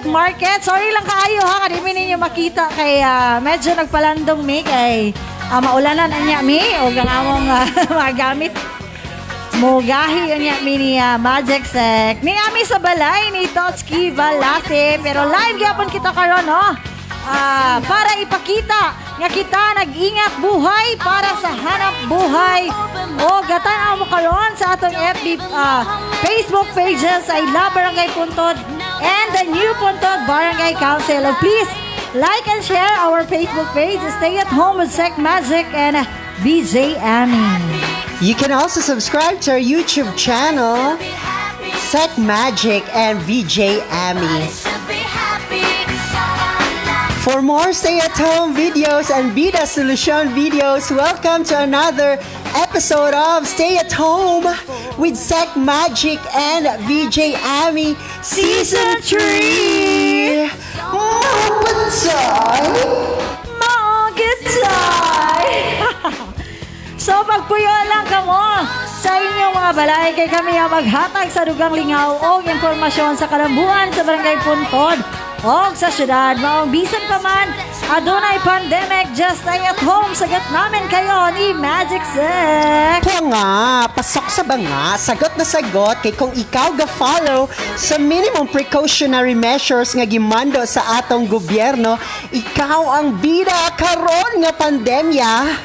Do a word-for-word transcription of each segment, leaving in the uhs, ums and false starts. big market. Sorry lang kayo ha, kanimi ninyo makita kay uh, medyo nagpalandong mi kay uh, maulanan niya mi o ganamong uh, magamit. Mugahi yun niya mi ni uh, Magic Sec. Ni Ami sa balay ni Totski Valase. Pero live gyapon kita karon no? Uh, para ipakita nga kita nag-ingat buhay para sa hanap buhay. O gatan mo karon sa atong F B uh, Facebook pages ay La Barangay Puntod and the New Puntod Barangay Council. And please like and share our Facebook page. Stay at home with Sec Magic and B J Ami. You can also subscribe to our YouTube channel Sec Magic and B J Ami. For more stay-at-home videos and Vida Solution videos, welcome to another episode of Stay at Home with Sec Magic and V J Ami Season three! Mapatay! Maagitay! So, pagpuyon lang kamo sa inyong mga balay kay kami ang maghatag sa dugang lingaw o informasyon sa kalambuan sa Barangay Puntod o sa syudad, maong bisan pa man adunay pandemic, just stay at home. Sagot namin kayo ni Magic Sec. Kaya nga, pasok sa banga, sagot na sagot kay kung ikaw ga-follow sa minimum precautionary measures nga gimando sa atong gobyerno, ikaw ang bida karon nga pandemya.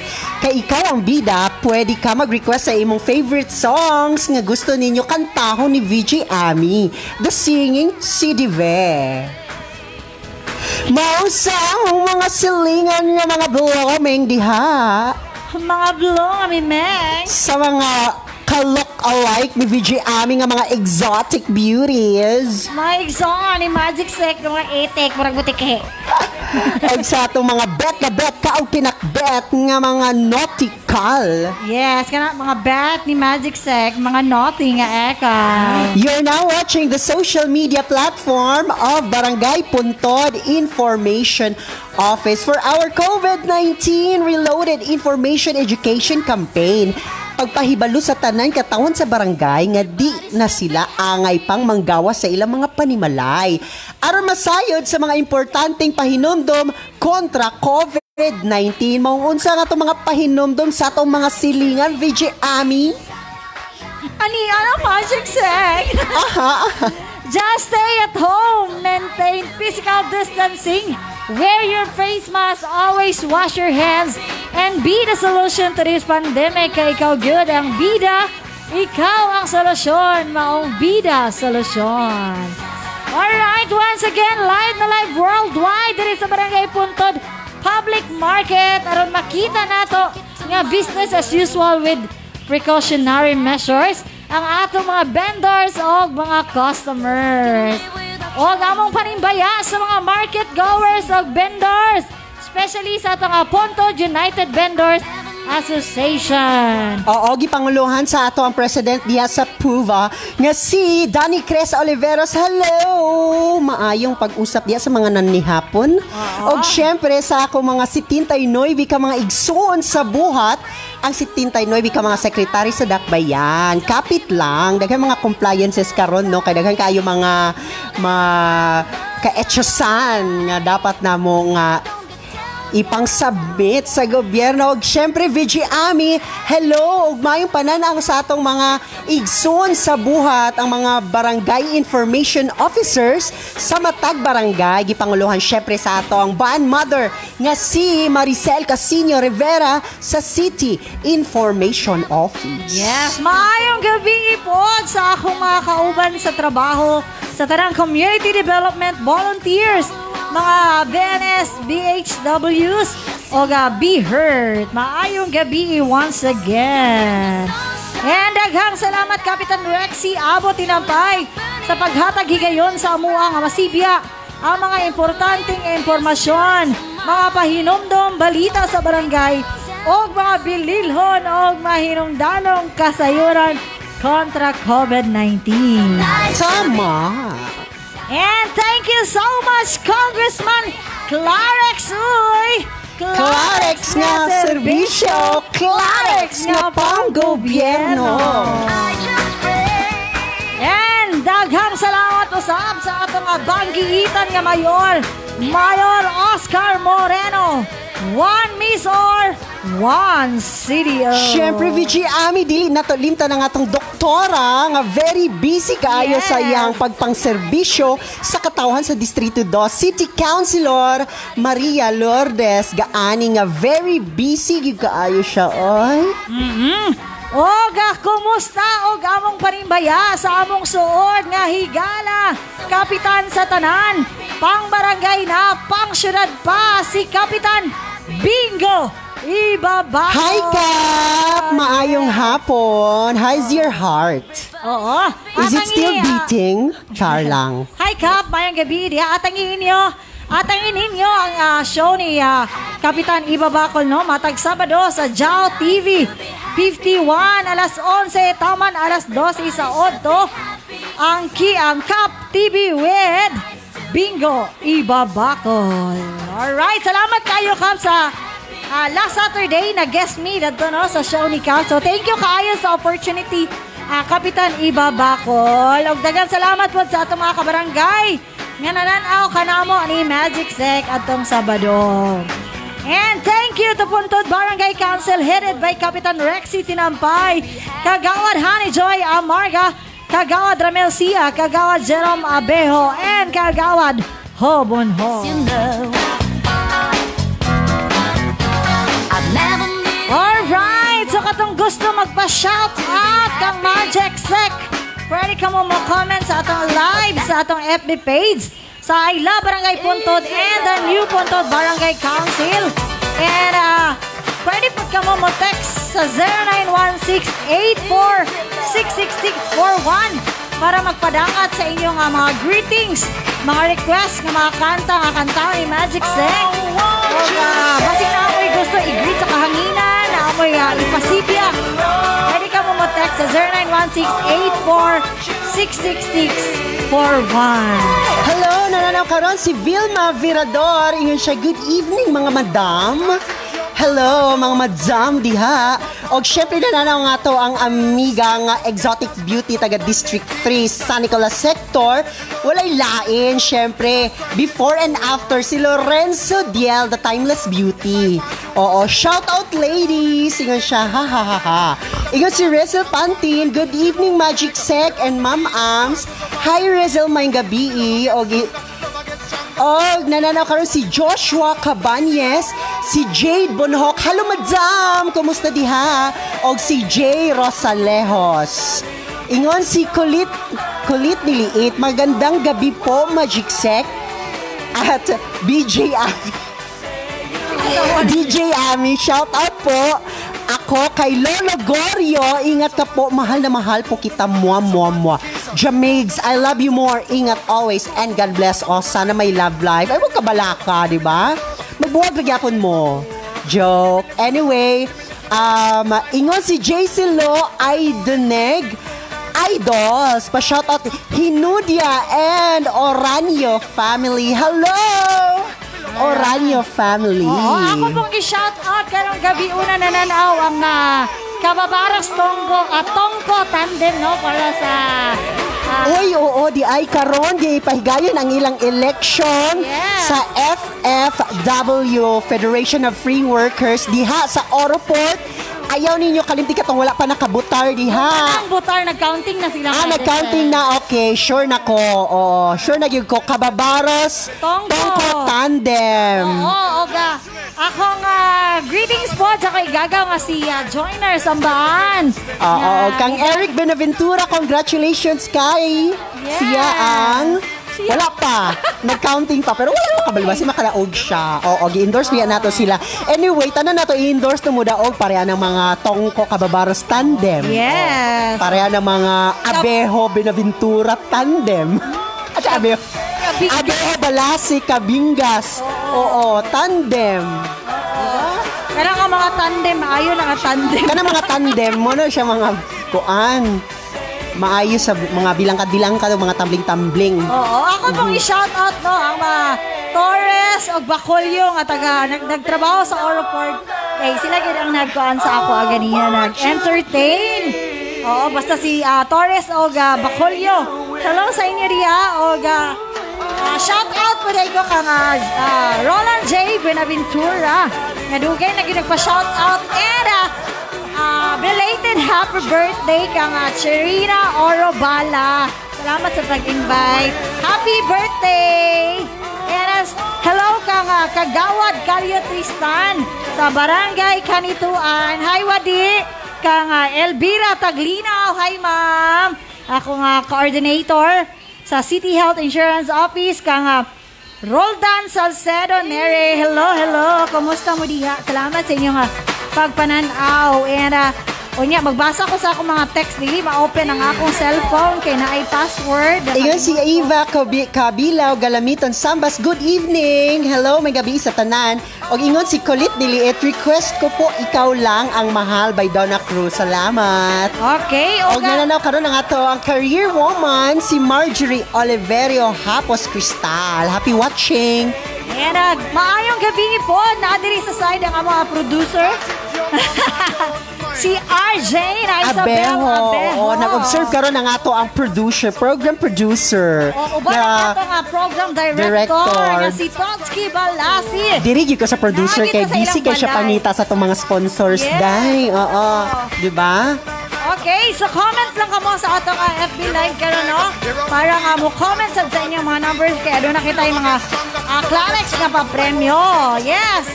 Kay ikaw ang bida, pwede ka mag-request sa imong favorite songs nga gusto ninyo kantahon ni V J Ami. The Singing Sidive. Mausang mga silingan nga mga blong aming diha. Mga blong aming meng. Sa mga ka-look-alike ni V J Ami nga mga exotic beauties. Mga exotic ni Magic Sec, mga etek, murag butike. Eksatong mga bet na bet ka o pinakbet nga mga nautical. Yes, kana mga bet ni Magic Sec, mga naughty nga eka. You're now watching the social media platform of Barangay Puntod Information Office for our COVID nineteen Reloaded Information Education Campaign. Pagpahibalo sa tanan katawan sa barangay nga di na sila angay pang manggawa sa ilang mga panimalay aron masayod sa mga importanteng pahinomdom kontra COVID nineteen. Mauunsa nga itong mga pahinomdom sa itong mga silingan, V J Ami? Ani, ano, Magic Sec? Aha, aha. Just stay at home, maintain physical distancing, wear your face mask, always wash your hands, and be the solution to this pandemic. Kaya ikaw good ang bida, ikaw ang solusyon, maong bida solusyon. Alright, once again, live na live worldwide dito sa Barangay Puntod Public Market. Aron makita nato nga business as usual with precautionary measures ang ato mga vendors o mga customers. O among panimbaya sa mga market goers o vendors, especially sa atong Puntod United Vendors Association. Oo, gipanguluhan sa ato ang President Diaz Apuva nga si Danny Cres Oliveros. Hello! Maayong pag-usap diya sa mga nanihapon. O syempre sa ako mga sitintaynoy ka mga igsoon sa buhat, ang sitintaynoy ka mga sekretary sa dakbayan. Kapit lang, daghan mga compliances karon no, kay daghan kayo mga ma kaetyosan nga dapat namo nga ipangsabit sa gobyerno. Og syempre, V J Ami, hello! Og mayong pananaw sa atong mga igsoon sa buhat, ang mga barangay information officers sa matag barangay. Gipanguluhan syempre sa ato ang band mother nga si Maricel Casiano Rivera sa City Information Office. Yes, maayong gabi ipod sa akong mga kauban sa trabaho, sa tarang community development volunteers, mga B N S, B H Ws, o ga Be Heard. Maayong gabi once again. And daghang salamat Kapitan Rexy Tinampay sa paghatag higayon sa amua nga masibya ang mga importanteng impormasyon, mga pahinomdom balita sa barangay, o mga bililhon o mahinungdanong kasayuran kontra COVID nineteen. Tama! And thank you so much, Congressman Clarex Uy. Clarex nga serbisyo, Clarex nga pang gobyerno. And daghang Daghang salamat usab sa ato nga banggiitan nga mayor, Mayor Oscar Moreno. One Misor, One City. Siyempre, Vici Ami, dili natolimta ng atong doktora nga very busy kaayo yes. sa iyang pagpangserbisyo sa katawhan sa Distrito two City Councilor Maria Lourdes gaani nga very busy gyud kaayo siya oy. Mm-hmm. Oga, kumusta og among panimbaya sa among suod nga higala, Kapitan sa tanan, pang barangay na, pang syudad pa, si Kapitan Bingo Ibabao. Hi Kap! Maayong hapon. How's your heart? Oo. Is it still beating? Char lang. Hi Kap, mayang gabi. Atang iinyo, atang ininyo ang uh, show ni uh, Kapitan Ibabao, no? Matag Sabado sa Jao T V. fifty-one, alas onse, taman alas dose sa Oto, ang Kiam Cup T V with Bingo Ibabakol. Alright, salamat kayo, Cup, sa uh, last Saturday na guest me dito, no, sa show ni Cup. So, thank you kayo sa opportunity, uh, Kapitan Ibabakol. O dagang salamat po sa ato mga kabarangay. Nga nananaw ka na mo ni Magic Sec atong Sabado. And thank you to Puntod Barangay Council headed by Kapitan Rexy Tinampay, Kagawad Honey Joy Amarga, Kagawad Ramel Sia, Kagawad Jerome Abejo, and Kagawad Hobonho. Alright, so katong gusto magpa-shout out kang Magic Sec, pwede ka mo mag-comment sa atong live, sa atong F B page, sa Ayla Barangay Puntod and the new Puntod Barangay Council. And uh, pwede po ka mo mo-text sa zero nine one six eight four six six six four one para magpadangat sa inyong uh, mga greetings, mga requests ng mga kanta, mga kanta ni Magic Sec. O uh, basig na amoy gusto i-greet sa kahanginan, na amoy uh, ipasipya, pwede ka mo mo-text sa zero nine one six eight four six six six four one. Hello! Nananaw karon si Vilma Virador. Ingon siya, good evening mga madam. Hello mga madam diha. O syempre nananaw nga to ang amiga nga exotic beauty taga District three San Nicolas Sector. Walay lain syempre before and after si Lorenzo Diel, the timeless beauty. Oo, shout out ladies. Ingon siya, ha ha ha ha. Ingon si Rezel Pantin, good evening Magic Sec and Ma'am Ams. Hi Rezel, may gabi. O Oh, nananaw karon si Joshua Cabanez, si Jade Bonhoc. Hello madam, kumusta diha? Og si Jay Rosalejos. Ingon si Kulit, Kulit Niliit. Magandang gabi po, Magic Sec. At B J Ami. B J Ami, shout out po. Ako kay Lolo Gorio. Ingat ka po, mahal na mahal po kita. Mua, mua, mua. Jamigs, I love you more. Ingat always and God bless all. Sana may love life. Ay, huwag ka balaka, di ba? Magbuwag pagyapon mo. Joke. Anyway, um, ingon si J C Lo, Aideneg, Idols, pa-shoutout, Hinudia and Oranio Family. Hello! Oranio Family. Oo, ako pong i-shoutout karong gabi una nananaw ang uh, Kababaras Tonggo at Tongko Tandem, no? Para sa... Uh, Uy, oo, di ay karon di ipahigayon ang ilang election yeah. sa F F W, Federation of Free Workers, diha sa Oroport. Ayaw ninyo kalimtik katong wala pa nakabutar diha. Ang butar, nag-counting na sila. Ah, nag-counting na, okay. Sure na ko. Oh, sure na yun ko. Kababaros Tongko, Tongko Tandem. Oo, oga. Akong uh, greetings po sa kay Gagaw nga si uh, Joyner Sambaan. Oo, yeah. Kang Eric Benaventura, congratulations kay yeah. siya ang... Siya. Wala pa. Nag-counting pa. Pero wala pa kabalwa. Si makalaog siya. Oo, gi-endorse oh. niya nato sila. Anyway, tanan nato i-endorse na muda og pareha ng mga Tongko Kababaros Tandem. Yes. O, pareha ng mga Abejo Benaventura Tandem. At Abejo. Abejo Balasi Kabingas. Oo, Tandem. Oo. Kaya nga mga tandem. Ayaw na nga tandem. Kaya mga tandem. Muna siya mga kuan. Maayos sa mga bilangka-bilangka, mga tambling-tambling. Oo, ako pong mm-hmm. i-shoutout, no, ang mga Torres o Bacolio nga taga nag nagtrabaho sa Oroport. Eh, sila gid ang nagkuan sa ako aganiya nag-entertain. Oo, basta si uh, Torres o uh, Bacolio Hello sa inyo riya. Oga. Uh, shout out po dahil ko kang uh, Roland J. Buenaventura. Nga dugay na ginagpa-shout out. And uh, uh, belated happy birthday kang uh, Cherina Orobala. Salamat sa pag-invite. Happy birthday! And uh, hello kang uh, Kagawad Calio Tristan sa Barangay Kanituan. Hi, Wadi! Kang uh, Elvira Taglinaw. Hi, ma'am. Ako nga uh, coordinator sa City Health Insurance Office, kang uh, Roldan Salcedo Nere. Hello, hello. Kumusta mo diha? Salamat sa inyong uh, pagpananaw. And, uh, unya, magbasa ko sa akong mga text. Dili, ma-open ang akong cellphone kay na ay password. Ayun, si Eva Kabilaw Galamiton Sambas. Good evening. Hello, may gabi sa tanan. Og ingon si Colit Diliet. Request ko po, Ikaw Lang Ang Mahal by Donna Cruz. Salamat. Okay, okay. Og nananaw karon ang ato ang career woman, si Marjorie Oliverio Hapos Cristal. Happy watching. And uh, maayong gabi po. Naadiri sa side ang among producer. Si R J na Isabel Abejo. Oh, nag-observe karon ng ato ang producer, program producer. O, uban ang ato nga program director, nga si Tonsky Balasi. Dirigi ko sa producer kay busy kay siya pangita sa itong mga sponsors. Yeah. Day, oo. Oh, oh. Diba? Okay, so comment lang ka mo sa atong uh, F B Live karon, no? Para nga mo comment sa inyo mga numbers kaya doon nakita yung mga uh, Clarex na pa-premyo. Yes!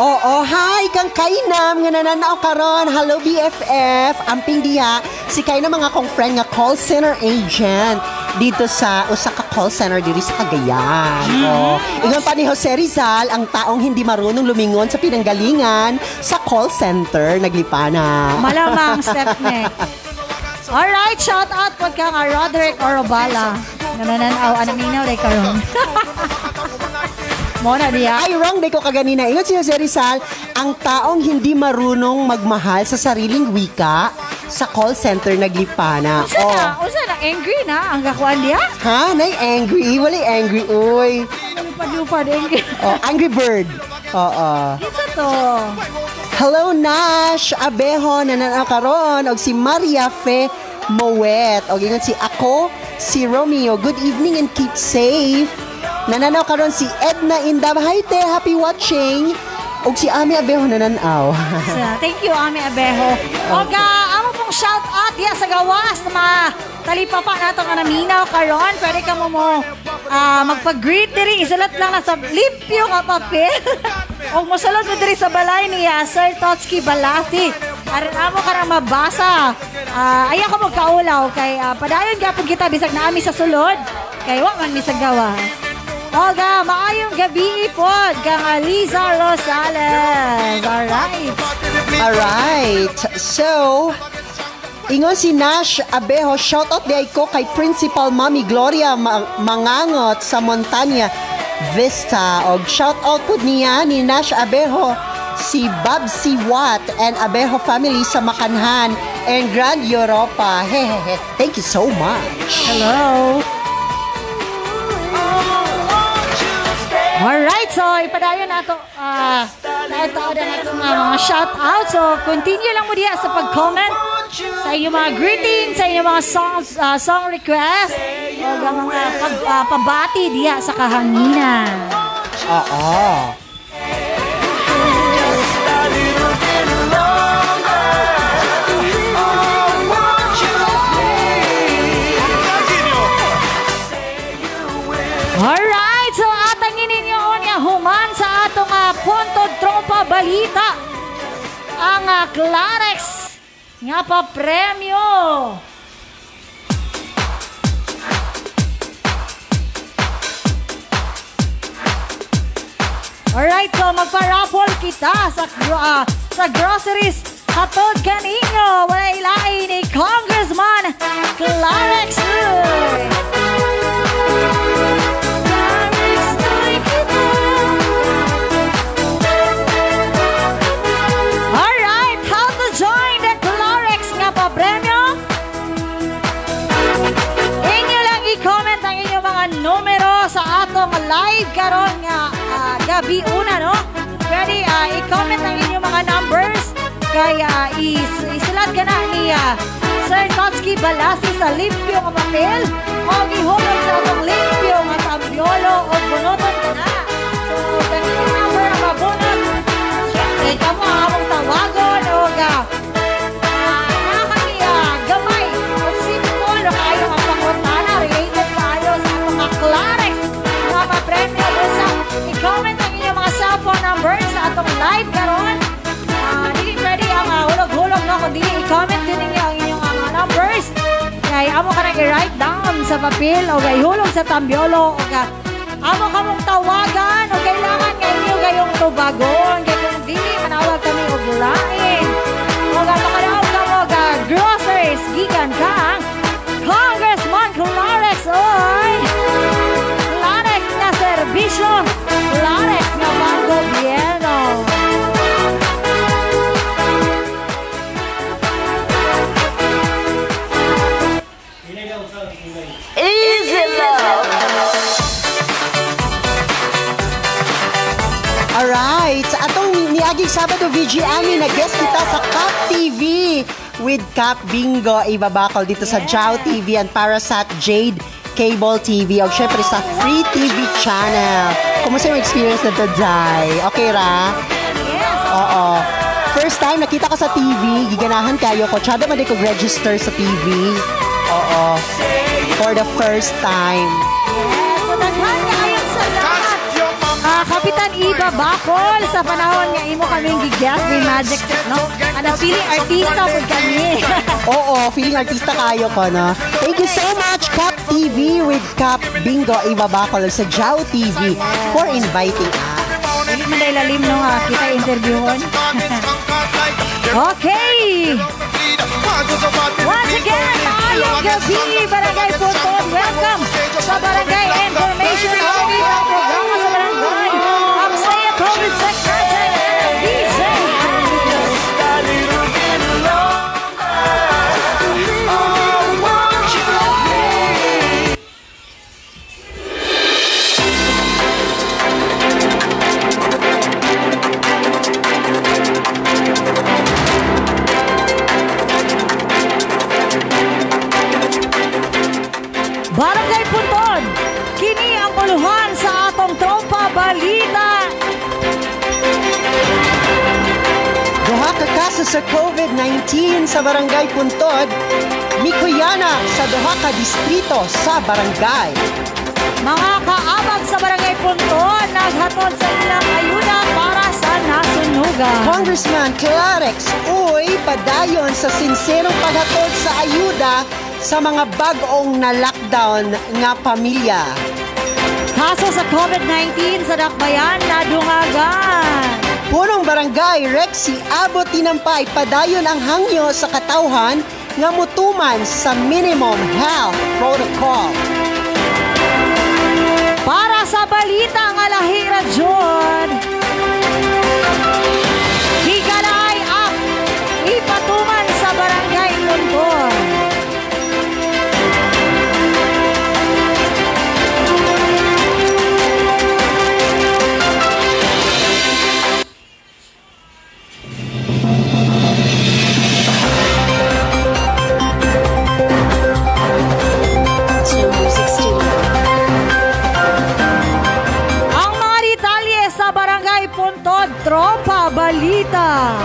Oo, oh, oh, hi kang Kainam nga nananaw karon. Hello B F F. Amping diha si Kainam mga kong friend nga call center agent dito sa usa ka call center diri sa Cagayan. Mm -hmm. Oh, ingon pa ni Jose Rizal ang taong hindi marunong lumingon sa pinanggalingan sa call center naglipana. Malamang step ne. Alright, shout out po kang Roderick Orobala. Nga nananaw anaminaw day karon. Mona diya. Ay, wrong day ko kaganina. Ingat si Jose Rizal, ang taong hindi marunong magmahal sa sariling wika sa call center naglipana. Usa oh. na, usa na, angry na. Ang kakuan diya? Ha? Nay angry? Wala angry, uy. Lupad-lupad, angry. Oh, angry bird. Oo. Isa to. Hello, Nash Abejo, nananaw karon. O si Maria Fe Moet. O ingat si ako, si Romeo. Good evening and keep safe. Nananaw karon si Edna Indab. Hi, te. Happy watching. Og si Ami Abejo nananaw. Thank you, Ami Abejo. Og uh, amo pong shout out diya sa gawas na mga talipapa na itong anaminaw karon. Pwede ka mo mo uh, magpag-greet diri. Isalat lang na sa limpyo nga papel. Og musalot mo diri sa balay niya, Sir Totski Balasi. Aron amo karang mabasa. Uh, Ayaw ko magkaulaw. Kay uh, padayon gapon kita bisag na ami sa sulod. Kay wak man bisag gawas. Oga, maayong gabi po, kang Liza Rosales. Alright. Alright. So, ingon si Nash Abejo, shoutout di ko kay Principal Mami Gloria Mangangot sa Montana Vista. Og shoutout po niya ni Nash Abejo, si Babsi Watt and Abejo family sa Makanhan and Grand Europa. Hehehe. Thank you so much. Hello. Alright, so ipadayon na ito uh, na ito na itong uh, mga shout-out. So, continue lang mo diya sa pag-comment sa inyong mga greetings, sa inyong mga songs, uh, song request o mga pag, uh, pabati diya sa kahanginan. Oo. Alright. Human sa atong uh, Puntod Trompa Balita ang uh, Clarex nga pa premyo. Alright, so magpa-raffle kita sa, uh, sa groceries hatod kaninyo. Wala ilain ni Congressman Clarex Uy. Live karon nga uh, gabi una, no? Pwede uh, i-comment ang inyong mga numbers Kaya is, isulat ka na ni uh, Sir Notsky Balasi sa limpyo ng papel o gihulog sa atong limpyo ng tambiolo o bunoton ka na. So, kanina number ang mabunot. Siyempre, kamo akong tawagon o ga nakakagamay o simple o kayo ang pangutana. Related tayo sa mga Clarex. Mga papremyo doon sa i-comment ang inyong mga cellphone numbers sa atong live karon. Kundi i-comment din ninyo ang inyong mga numbers. Kaya amo ka nang i-write down sa papel o gayulog sa tambiolo o ka, amo ka mong tawagan o kailangan kayo gayong tubagon. Kaya kung di, manawag kami o gulain. O ka makaraw ka mo ka groceries. Gigan ka ang Congressman Clarex Uy. Clarex na servisyo. Clarex na mga gobyerno. Easy love. Alright, sa atong niaging Sabado V G Ami, nag-guest kita sa Cap T V with Cap Bingo Ibabao dito yeah. sa Jao T V and para sa Jade Cable T V o syempre sa Free T V Channel. Kumusta yung experience na to, Jai? Okay ra? Oo. First time nakita ko sa T V, giganahan kayo ko. Tsada man di ko register sa T V. Oo. For the first time. Yes. So, naghan kayo sa lahat. Uh, Kapitan Ibabao, sa panahon nga imo kami gigyas ni Magic, no? Ano, feeling artista po kami. Oo, feeling artista kayo ko, no? Thank you so much, Cap T V with Cap Bingo Ibabao sa Jao T V for inviting us. Hindi mo dahil lalim nung uh, kita interviewon. Okay! Once again, maayong gabi, Barangay Puntod. Welcome sa Barangay Information Office ng programa sa Barangay. Ang saya COVID Secretary D J. Barangay Puntod, kini ang kuluhan sa atong tropa balita. Duha ka kaso sa COVID nineteen sa Barangay Puntod, mikuyana sa duha ka distrito sa barangay. Mga kaabag sa Barangay Puntod, naghatod sa ilang ayuda para sa nasunugan. Congressman Clarex Uy, padayon sa sinserong paghatod sa ayuda sa mga bagong na lockdown nga pamilya. Kaso sa COVID nineteen sa Dakbayan na dungagan. Punong Barangay Rexy Abot Tinampay padayon ang hangyo sa katawhan nga mutuman sa minimum health protocol. Para sa balita nga lahi ra jud. Higala-i app ipatuman sa Barangay Puntod. Tropa Balita. Duha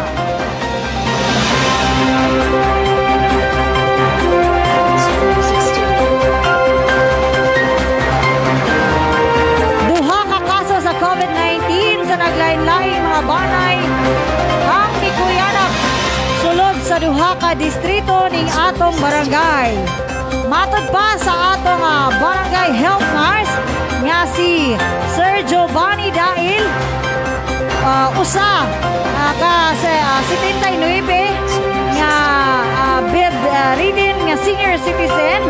ka kaso sa COVID nineteen sa naglain-lain mga banay ang mikuyanap sulod sa duha ka distrito ning atong barangay. Matod pa sa atong uh, barangay health nurse nga si Sergio Boni Dail, Uh, usa uh, ka sa uh, sitenta y nueve nga uh, bed uh, ridden nga senior citizen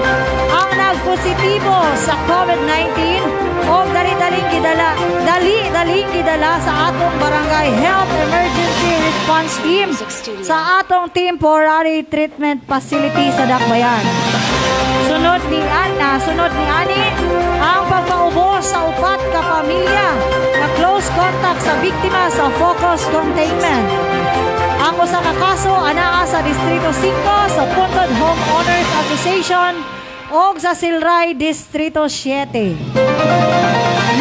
ang nagpositibo sa COVID nineteen o dali-daling gidala dali-daling gidala sa atong barangay health emergency response team sa atong temporary treatment facility sa Dakbayan. Sunod ni Ana, sunod ni Ani ang pagpaubo sa upat ka pamilya na close pagkontak sa biktima sa focus containment. Ang usa ka kaso anaa sa Distrito singko sa Puntod Homeowners Association og sa Silray Distrito siete.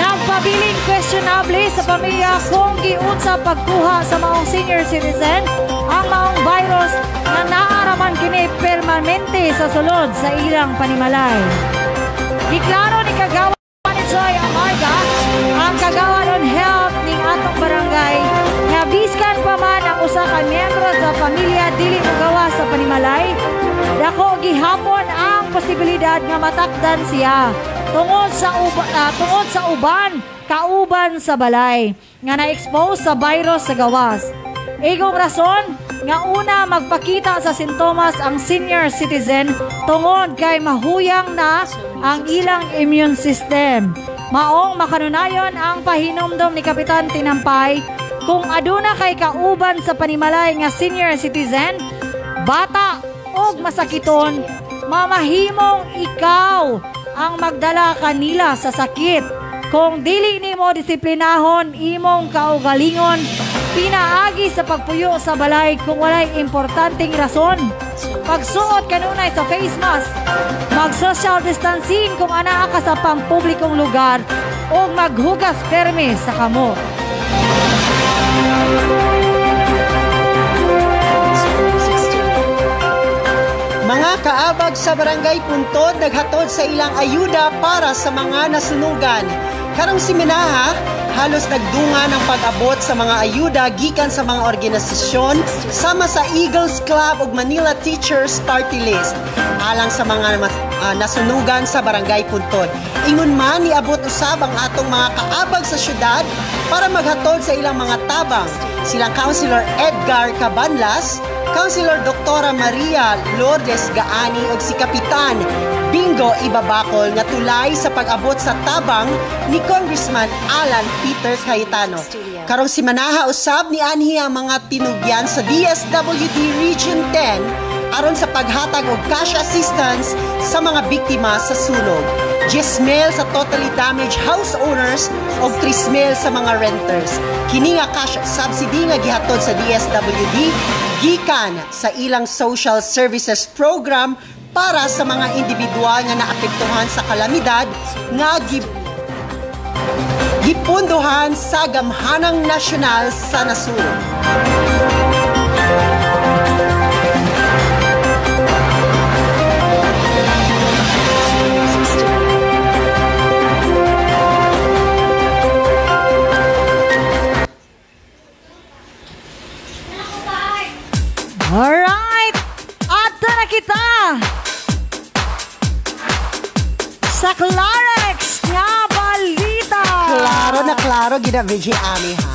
Nagpabiling questionable sa pamilya kung giunsa pagkuha sa maong senior citizen ang maong virus na naaraman kini permanente sa sulod sa ilang panimalay. Giklaro ni Kagawa Manitsoy Amarga ang Kagawa on Health ning atong barangay na biskan pa man ang usa ka miyembro sa pamilya dili magawa sa panimalay, dako gihapon ang posibilidad nga matakdan siya tungod sa uban, uh, tungod sa uban, kauban sa balay nga na-expose sa virus sa gawas. Igong rason nga una magpakita sa sintomas ang senior citizen tungod kay mahuyang na ang ilang immune system. Maong makanunayon ang pahinomdom ni Kapitan Tinampay kung aduna kay kauban sa panimalay nga senior citizen, bata og masakiton, mamahimong ikaw ang magdala kanila sa sakit. Kung dili nimo disiplinahon imong kaugalingon, pinaagi sa pagpuyo sa balay kung walay importanteng rason, pagsuot kanunay sa face mask, mag-social distancing kung anaa ka sa pampublikong lugar, o maghugas perme sa kamo. Mga kaabag sa Barangay Puntod naghatod sa ilang ayuda para sa mga nasunugan. Karong siminaha, halos nagdungan ang pag-abot sa mga ayuda gikan sa mga organisasyon sama sa Eagles Club ug Manila Teachers Party List alang sa mga uh, nasunugan sa Barangay Puntod. Ingon man niabot usab ang atong mga kaabag sa syudad para maghatod sa ilang mga tabang. Silang Councilor Edgar Cabanlas, Councilor Doktora Maria Lourdes Gaani o si Kapitan Bingo Ibabakol nga tulay sa pag-abot sa tabang ni Congressman Alan Peter Cayetano. Karong si Manaha usab ni anhi ang mga tinugyan sa D S W D Region ten aron sa paghatag og cash assistance sa mga biktima sa sunog. ten mil sa totally damaged house owners o three mil sa mga renters. Kini nga cash subsidy nga gihatod sa D S W D gikan sa ilang social services program para sa mga individual nga naapektuhan sa kalamidad nga gipundohan sa Gamhanang Nasyonal sa nasunog. Alright! Ata na kita sa Clarex nga balita! Klaro na klaro, ginabiji ami ha.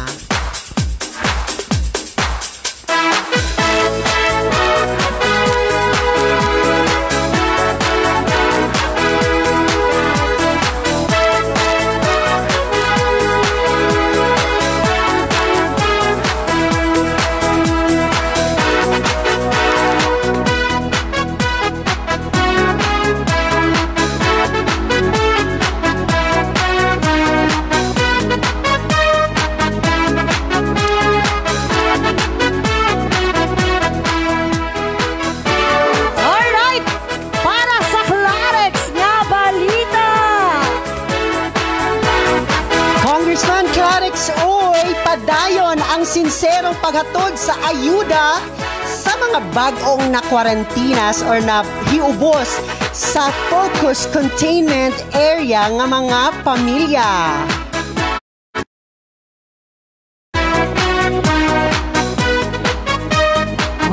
Sinserong paghatod sa ayuda sa mga bagong na quarantinas or na hiubos sa focus containment area ng mga pamilya.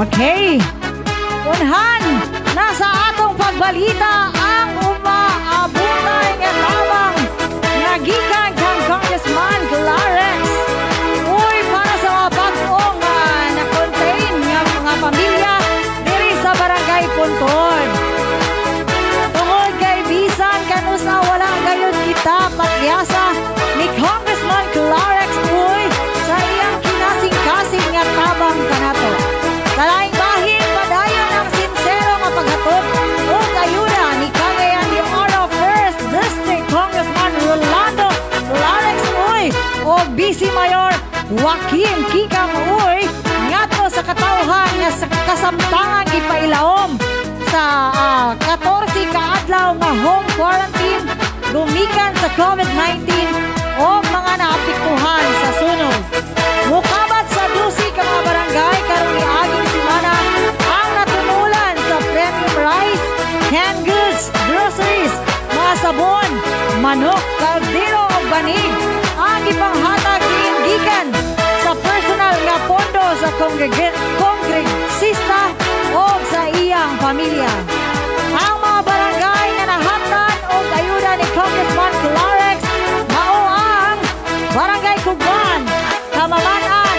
Okay. Unhan, nasa atong pagbalita ang umaabutay nga tabang nga gikan kang Congressman Clarex pamilya diri sa Barangay Puntod. Tungod kay bisan kanusa wala gayon kita pagyasa ni Congressman Clarex Uy sa iyang kinasing-kasing nga tabang kanato. Sa laing bahin, padayon ang sinsero nga paghatod o ayuda ni Joaquin Kikang Uy, ngadto sa katawhan nga sa kasamtangan ipailaom sa uh, fourteen ka adlaw nga home quarantine lumikan sa COVID nineteen o mga naapektuhan sa sunod. Mukabat sa twelve ka mga barangay karon ni aging semana ang natunulan sa premium rice, canned goods, groceries, mga sabon, manok, kaldero o banig ang ipanghatag gikan sa personal nga pondo sa kongresista o sa iyang pamilya. Ang mga barangay na nahatan o ayuda ni Congressman Clarex mao ang Barangay Kuban, Kamamanan,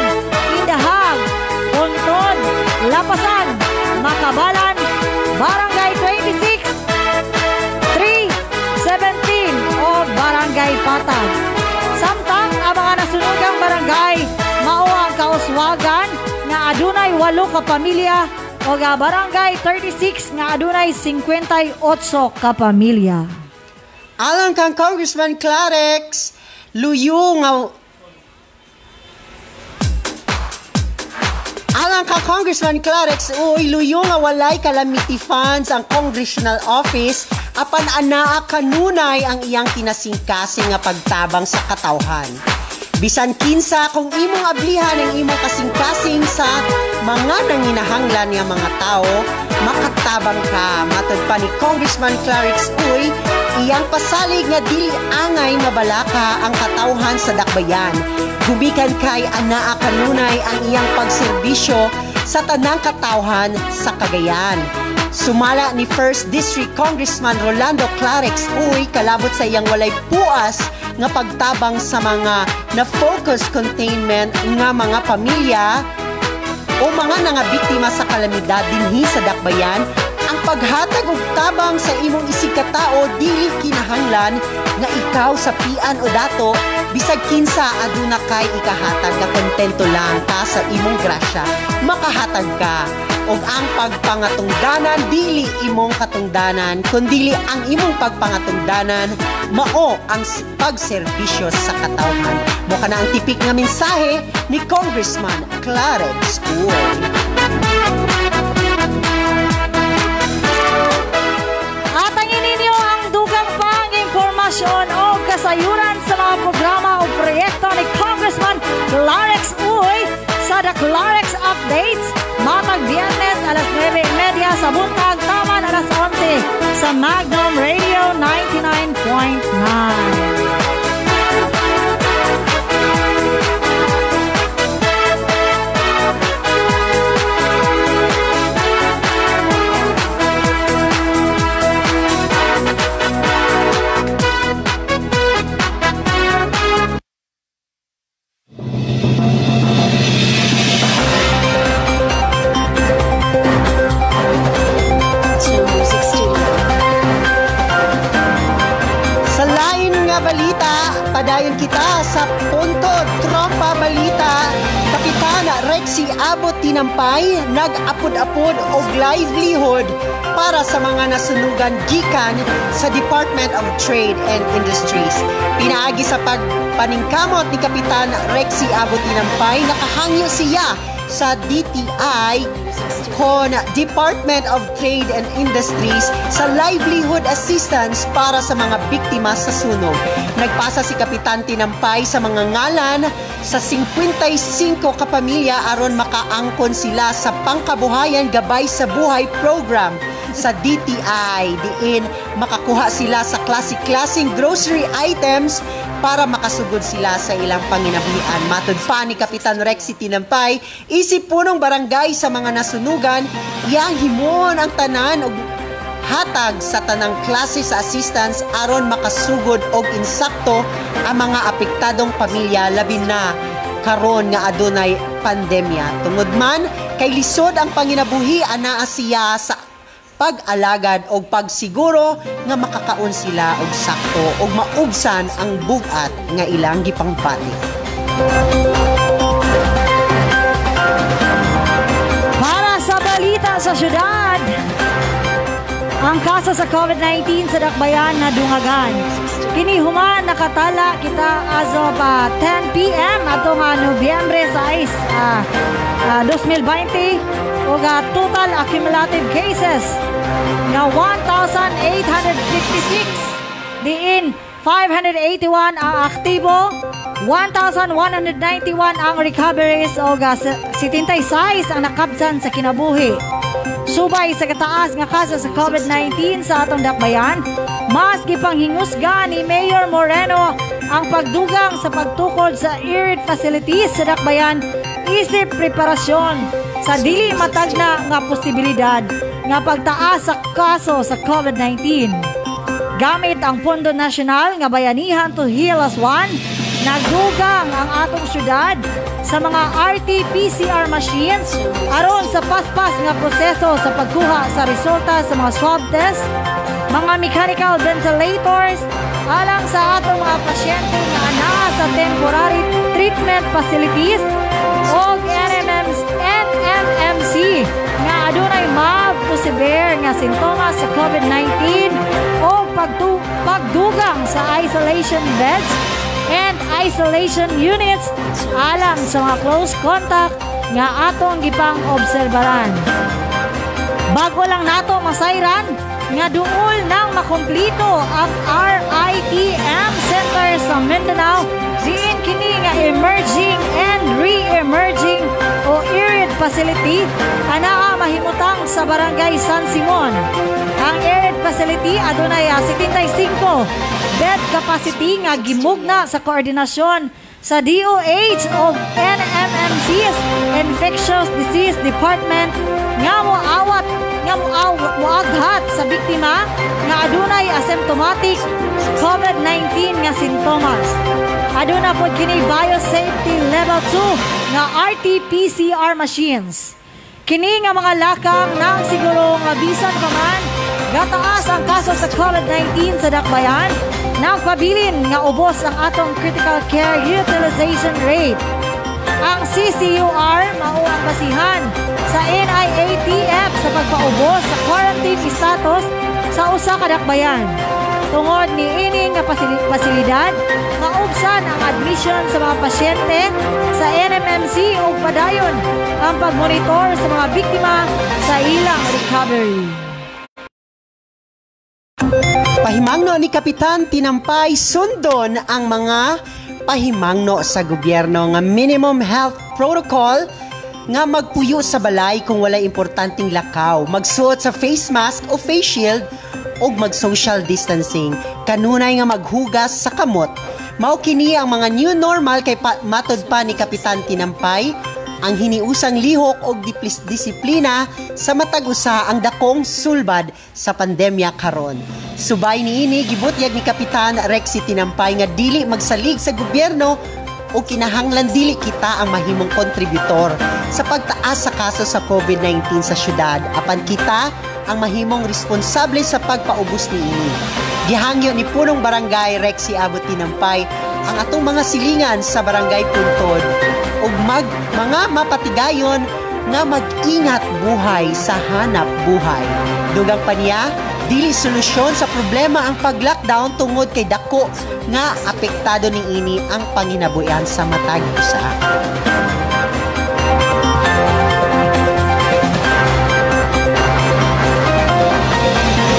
Indahag, Puntod, Lapasan, Makabalan, Barangay twenty-six, three seventeen o Barangay Patag. Samtang ang mga nasunugang barangay mao ang kauswagan na adunay eight ka pamilya o nga barangay thirty-six nga adunay fifty-eight ka pamilya. Alang kang Congressman Clarex, luyo nga Alang kang Congressman Clarex Uy, luyo nga walay calamity funds ang Congressional Office apan anaa kanunay ang iyang kinasingkasing nga pagtabang sa katawhan. Bisan kinsa kung imong ablihan ang imong kasing-kasing sa mga nanginahanglan nga mga tao, makatabang ka. Matod pa ni Congressman Clarex Uy, iyang pasalig nga dili angay mabalaka ang katawhan sa dakbayan. Gubikan kay anaa kanunay ang iyang pagserbisyo sa tanang katawhan sa Cagayan. Sumala ni first District Congressman Rolando Clarex Uy kalabot sa iyang walay puas nga pagtabang sa mga na-focus containment nga mga pamilya o mga nangabiktima sa kalamidad dinhi sa dakbayan. Ang paghatag og tabang sa imong isig ka tawo dili kinahanglan nga ikaw sa pian o dato bisag kinsa aduna kay ikahatag nga kontento lang ka sa imong grasya makahatag ka. Og ang pagpangatungdanan dili imong katungdanan kundi ang imong pagpangatungdanan mao ang pagserbisyo sa katawhan. Mo kana ang tipik nga mensahe ni Congressman Clarex Uy. O kasayuran sa mga programa o proyekto ni Congressman Clarex Uy sa The Clarex Updates matag Biyernes alas nine thirty sa buntag taman alas eleven sa Magnum Radio ninety-nine point nine. Padayon kita sa Puntod Trompa Balita. Kapitan Rexy Tinampay nag-apod-apod og livelihood para sa mga nasunugan gikan sa Department of Trade and Industries. Pinaagi sa pagpaningkamot ni Kapitan Rexy Tinampay, nakahangyo siya sa D T I kon Department of Trade and Industries sa livelihood assistance para sa mga biktima sa sunog. Nagpasa si Kapitan Tinampay sa mga ngalan sa fifty-five kapamilya aron makaangkon sila sa pangkabuhayan gabay sa buhay program sa D T I. Diin makakuha sila sa klase-klaseng grocery items para makasugod sila sa ilang panginabuhian. Matod pa ni Kapitan Rexy Tinampay, isip punong barangay sa mga nasunugan, yang himon ang tanan og hatag sa tanang klase sa assistance aron makasugod og insakto ang mga apektadong pamilya labi na karon nga adunay pandemya. Tungod man kay lisod ang panginabuhi anaa siya sa pag-alagad o pagsiguro nga makakaon sila og sakto o maubsan ang bugat nga ilang gipangpati. Para sa balita sa syudad, ang kaso sa COVID nineteen sa dakbayan na dungagan. Kini huma nakatala kita aso pa ten p m atong uh, Nobyembre sais uh, uh, twenty twenty ug uh, total accumulative cases nga one thousand eight hundred fifty-six diin five hundred eighty-one ang aktibo, one thousand one hundred ninety-one ang recoveries ug uh, seventy-six ang nakabsan sa kinabuhi. Subay sa kataas nga kaso sa COVID nineteen sa atong dakbayan, mas gipanghingusga ni Mayor Moreno ang pagdugang sa pagtukod sa E R I D facilities sa dakbayan isip preparasyon sa dili matagna nga posibilidad nga pagtaas sa kaso sa COVID nineteen. Gamit ang Pondo Nasional nga Bayanihan to Heal as One, nagdugang ang atong syudad sa mga R T P C R machines aron sa paspas nga proseso sa pagkuha sa resulta sa mga swab test, mga mechanical ventilators alang sa atong mga pasyente nga anaa sa temporary treatment facilities o N M M C nga adunay mild to severe nga sintomas sa COVID nineteen o pagdugang sa isolation beds and isolation units alang sa mga close contact nga atong gipang obserbaran. Bago lang nato masayran nga duol nang makompleto ang R I T M Center sa Mindanao, diin kini nga emerging and re-emerging o E R I D facility anaa mahimutang sa Barangay San Simon. Ang E R I D facility adunay seventy-five bed capacity nga gimugna sa koordinasyon sa D O H of N M M C's Infectious Disease Department nga moawat nga moaghat sa biktima nga adunay asymptomatic COVID nineteen nga sintomas. Aduna pod kini biosafety level two nga R T P C R machines. Kini nga mga lakang nang siguro nga bisan pa man gataas ang kaso sa COVID nineteen sa dakbayan, nagpabilin nga ubos ang atong critical care utilization rate. Ang C C U R mao ang basihan sa N I A T F sa pagpaubos sa quarantine status sa usa ka dakbayan. Tungod ni ining nga pasilidad, maubsan ang admission sa mga pasyente sa N M M C ug padayon ang pagmonitor sa mga biktima sa ilang recovery. Pahimangno ni Kapitan Tinampay sundon ang mga pahimangno sa gobyerno nga minimum health protocol nga magpuyo sa balay kung wala importanteng lakaw, magsuot sa face mask o face shield o mag-social distancing, kanunay nga maghugas sa kamot. Mao kini ang mga new normal kay matod pa ni Kapitan Tinampay ang hiniusang lihok o disiplina sa matag-usa ang dakong sulbad sa pandemya karon. Subay niini gibutyag ni Kapitan Rexy Tinampay nga dili magsalig sa gobyerno o kinahanglan dili kita ang mahimong kontributor sa pagtaas sa kaso sa COVID nineteen sa syudad, apan kita ang mahimong responsable sa pagpaubos niini. Gihangyo ni punong barangay Rexy Abot Tinampay ang atong mga silingan sa Barangay Puntod ug mag mga mapatigayon nga mag-ingat buhay sa hanap buhay. Dugang pa niya, dili solusyon sa problema ang pag-lockdown tungod kay dako nga apektado ni ini ang panginabuhian sa matag usa.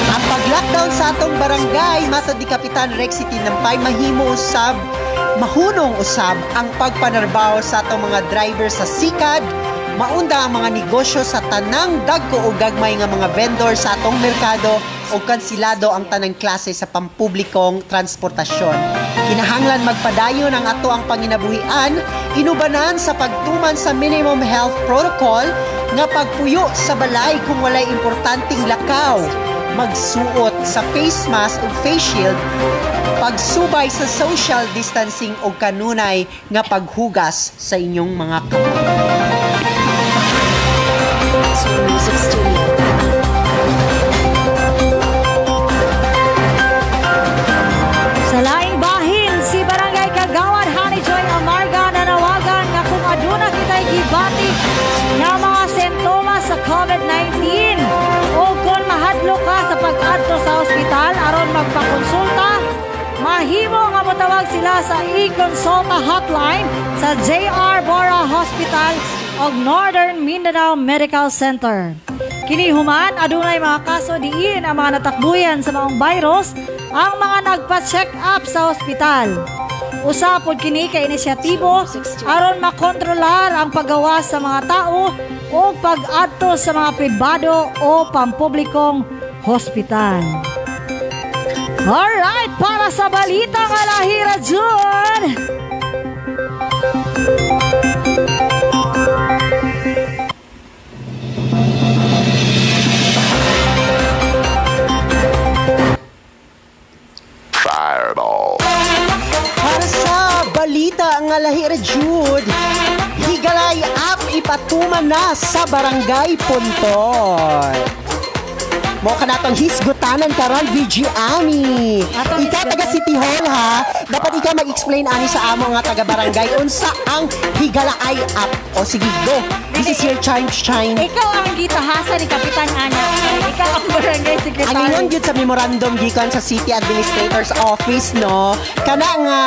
Ang pag-lockdown sa atong barangay matod ni Kapitan Rexy Tinampay mahimo usab mahunong usab ang pagpanarbaho sa atong mga driver sa sikad, maunda ang mga negosyo sa tanang dagko o gagmay nga mga vendor sa atong merkado o kansilado ang tanang klase sa pampublikong transportasyon. Kinahanglan magpadayon ang ato ang panginabuhian, inubanan sa pagtuman sa minimum health protocol nga pagpuyo sa balay kung walay importanteng lakaw, magsuot sa face mask o face shield, pagsubay sa social distancing o kanunay nga paghugas sa inyong mga kamay. Sa laing bahin, si Barangay Kagawad Honey Joy Amarga nanawagan nga kung aduna kita'y gibati nga mga sintomas sa COVID nineteen o kung mahadlo ka sa pag-adto sa ospital aron magpakonsulta, mahimong nga matawag sila sa e-consulta hotline sa J R Bora Hospital of Northern Mindanao Medical Center. Kinihuman, adunay mga kaso diin ang mga natakbuyan sa maong virus ang mga nagpa-check up sa hospital. Usa pod kini ka inisyatibo aron makontrolar ang paggawas sa mga tao o pag-adto sa mga pribado o pampublikong hospital. Alright, para sa balita nga lahira dyan. Balita nga lahira jud, Higala-i app ipatuman na sa Barangay Puntod. Mo kanatong hisgutanan karon V G Ami. Ika taga City Hall ha, dapat ika mag-explain ani sa amo nga taga barangay unsa ang Higala-i app. O sige go. This is your time shine. Ikaw ang gitahasa ni Kapitan Ana. Ikaw ang barangay secretary. Ano yun yun sa memorandum gikan sa City Administrator's Office no? Kana nga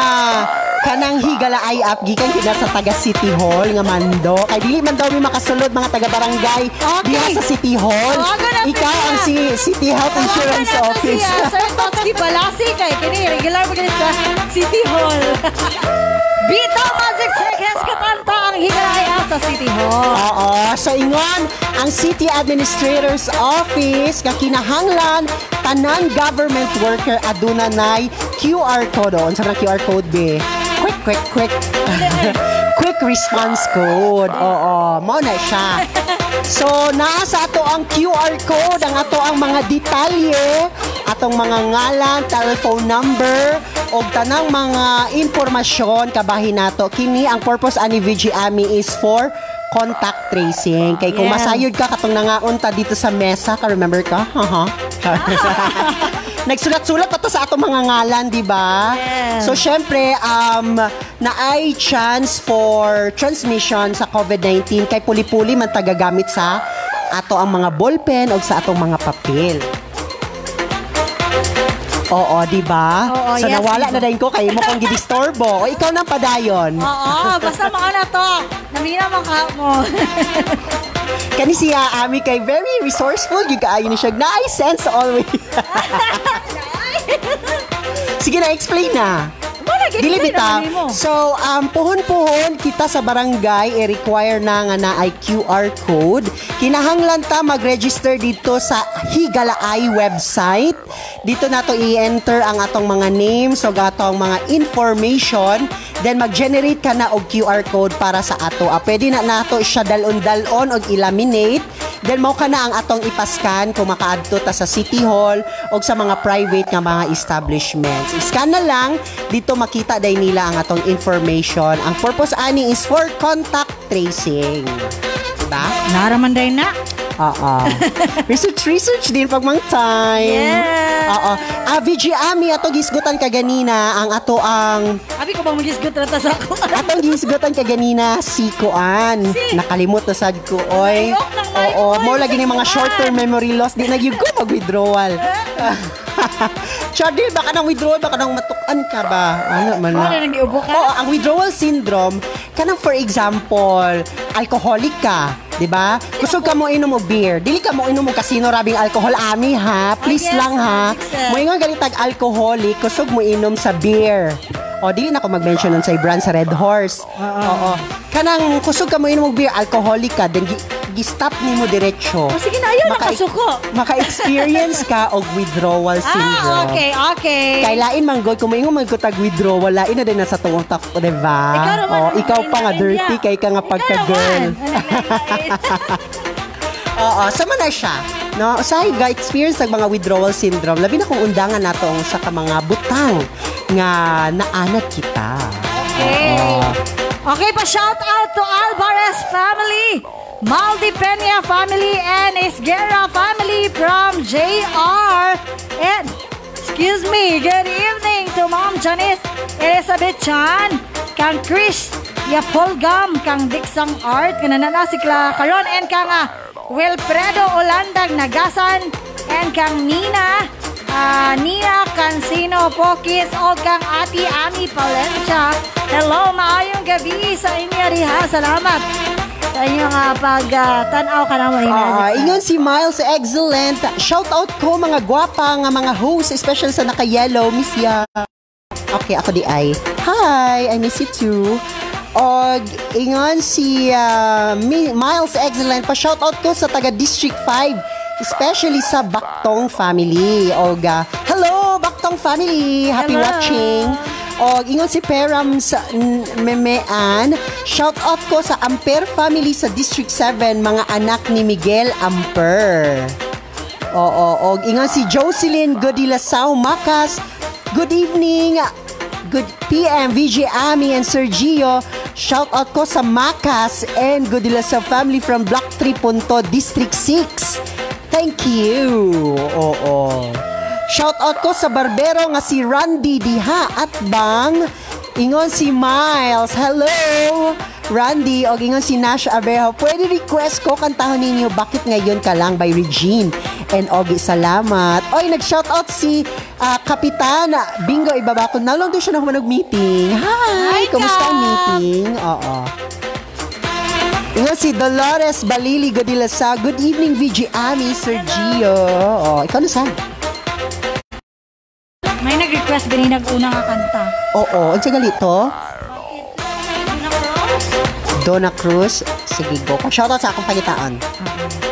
kanang Higala-i app gikan kita sa taga City Hall nga mando kay dili man daw mi makasulod mga taga barangay okay. Diha sa City Hall oh, ikaw ang si City Health oh, Insurance oh, Office siya. Sir Totsky Palasi kay kini regular mo sa City Hall. Bito Magic Sex katanta ang Higala-i app sa City Hall. Oo, sa so ingon ang City Administrator's Office nga kinahanglan tanan government worker aduna nay Q R code on sa Q R code be. Quick, quick, quick. Quick response code. Oo, mo na siya. So, naa sa ato ang Q R code, ang ato ang mga detalye, atong mga ngalan, telephone number, og tanang mga impormasyon kabahin nato. Kini, ang purpose ani V G Ami is for contact tracing. Kay kung yes. Masayod ka, katong nangaon ta dito sa mesa, ka-remember ka? Haha. Nagsulat-sulat pa to sa atong mga ngalan, di ba? Yeah. So, syempre, um, naay chance for transmission sa COVID nineteen kay puli-puli man tagagamit sa ato ang mga ballpen o sa atong mga papel. Oo, di ba? So, yes, nawala na dahin ko kayo mo kong gidistorbo. O, ikaw nang padayon. Oo, basta mga na to. Namina mga mo. Kani siya, Ami, kay very resourceful. Gigaayo ni siya. Nice sense always. Sige na, explain na. Dili bitaw. So, um, puhon-puhon kita sa barangay, i-require na nga na ay Q R code. Kinahanglan ta mag-register dito sa Higala-i website. Dito na to i-enter ang atong mga names, so atong mga information. Then, mag-generate ka na og Q R code para sa ato. Ah, pwede na nato siya dalon-dalon og i-laminate. Then, mao ka na ang atong ipaskan kung makaadto ta sa City Hall o sa mga private nga mga establishments. Iskan na lang, dito makita dahil nila ang atong information. Ang purpose ani is for contact tracing. Diba? Naraman dahil na. Oo. Research, research din pag mang time. Yeah. Oo. Ah, V G Ami, ato gisgutan ka ganina. Ang ato ang... Abi ko bang magisgutan na sa ako? Atong gisgutan ka ganina, si Kuan. Si. Nakalimot na sad ko, oy. Oo, oo. Mo lagi ni mga short-term memory loss. Di nag-yug ko mag-withdrawal. Chardil, baka nang withdrawal, baka nang matukan ka ba? Ano man na? Ano, nag-iubo ka? Oo, ang withdrawal syndrome, kanang for example, alcoholic ka, di ba? Gusto ka mo inom og beer. Dili ka mo inom og kasino rabing alcohol, Ami, ha? Please oh, yes, lang, ha? Moingon ganitag alcoholic, gusto mo inom sa beer. O, di na ako mag-mention nun sa brand sa Red Horse. Oo. Uh-huh. Kanang kusog ka mo inom og beer, alcoholic ka, then gi-stop gi ni mo diretsyo. Oh, sige na, ayun, Maka nakasuko. Maka-experience ka og withdrawal syndrome. Ah, okay, okay. Kay lain manggod, kung maingong magkutag withdrawal, lain na din na sa tuwang takot, diba? Ikaw, naman, o, ikaw pa nga dirty, kay ka nga pagka-girl. Oo, sama na siya. No, usahay ga experience ng mga withdrawal syndrome. Labi na kung undangan natong sa ka mga butang nga naanat kita. Okay. Uh, okay, pa shout out to Alvarez family, Maldipeña family and Isguera family from J R. And excuse me, good evening to Mom Janice Elizabeth Chan, kang Chris Yapolgam, kang Diksang Art, kananana si Kla Karon and kang Wilfredo Olandang Nagasan and kang Nina uh, Nia Cancino Pokis o kang Ati Ami Palencia. Hello, maayong gabi sa inyo riha. Salamat sa inyong uh, pagtanaw uh, ka naman. Uh, Inyon si Miles, excellent. Shout out ko mga guwapa nga mga hosts, especially sa naka-yellow, Miss Ya. Okay, ako di ay. Hi, I miss you too. O, ingon si uh, Miles Excellent, pa-shoutout ko sa taga District five, especially sa Baktong Family. O, uh, hello, Baktong Family! Happy hello. Watching! O, ingon si Peram sa Memean, shoutout ko sa Amper Family sa District seven, mga anak ni Miguel Amper. O, o, o, ingon si Jocelyn Godilasao Macas, good evening! Good P M, V J Ami and Sergio. Shout out ko sa Macas and Godilasao family from Block three Puntod, District six. Thank you. Oo. Shout out ko sa barbero nga si Randy Diha at Bang. Ingon si Miles. Hello, Randy. O ingon si Nash Abejo. Pwede request ko kantahon ninyo Bakit Ngayon Ka Lang by Regine. And Ogi, salamat. Oy, nag-shoutout si uh, Kapitan Bingo Ibabao. Nalong doon siya na humanog-meeting. Hi! Hi, kumusta ang meeting? Oo. Ingo si Dolores Balili Godilasa. Good evening, V G Ami, Sergio. Oo, ikaw na saan? May nag-request ganin nag-unang kanta. Oo, ang sagali to. Donna Cruz. Sige, go. Shoutout sa akong pagitaan. Okay.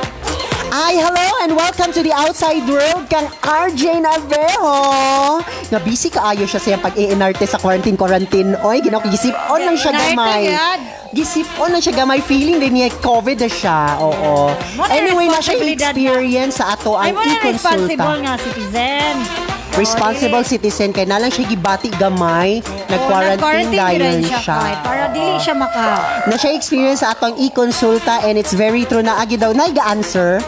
Hi, hello, and welcome to the outside world kang R J Navejo. Nabisi ka ayo siya sa pag-iinarte sa quarantine-quarantine. Oy, ginagisip on lang siya gamay. Gisip on lang siya gamay. Feeling din niya COVID na siya. Oo. Anyway, na siya experience sa ato ang i-consulta. Responsible nga citizen. Responsible citizen. Kaya na lang siya gibati gamay. Nag-quarantine dayon siya. Para dili siya maka. Na siya experience sa ato ang i-consulta and it's very true na agi daw naiga-answer.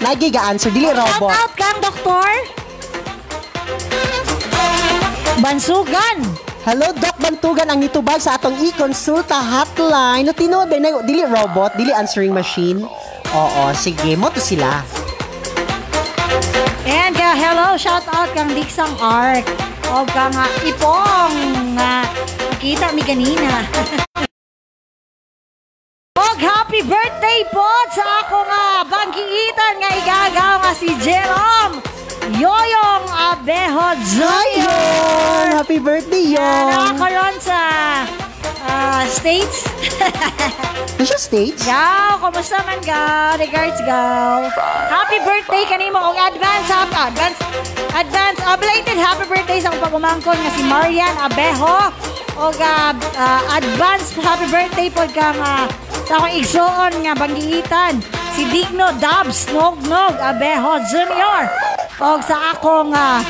Nagiga-answer, dili robot. Shout out kang doktor Bansugan. Hello, Doc Bantugan ang nitubag sa atong e-consulta hotline. No, tinuod na dili robot, dili answering machine. Oo, sige, mo to sila. And uh, hello, shout out kang Dixang Art. O kang uh, Ipong uh, kita mi ganina. Og happy birthday po sa ako nga bangkiitan nga igagaw nga si Jerome Yoyong Abejo Junior. Happy birthday, Yoyong! Ako yun sa uh, States. Nasa States? Gaw, kumusta man, Gaw? Regards, Gaw. Happy birthday kanimo og advance, advance, advance, ablated happy birthday sa pagumangkon nga si Marian Abejo. Og uh, uh, advance happy birthday po kang uh, sa akong igsoon nga banggiitan si Digno Dabs Nognog Abejo Junior o sa akong uh,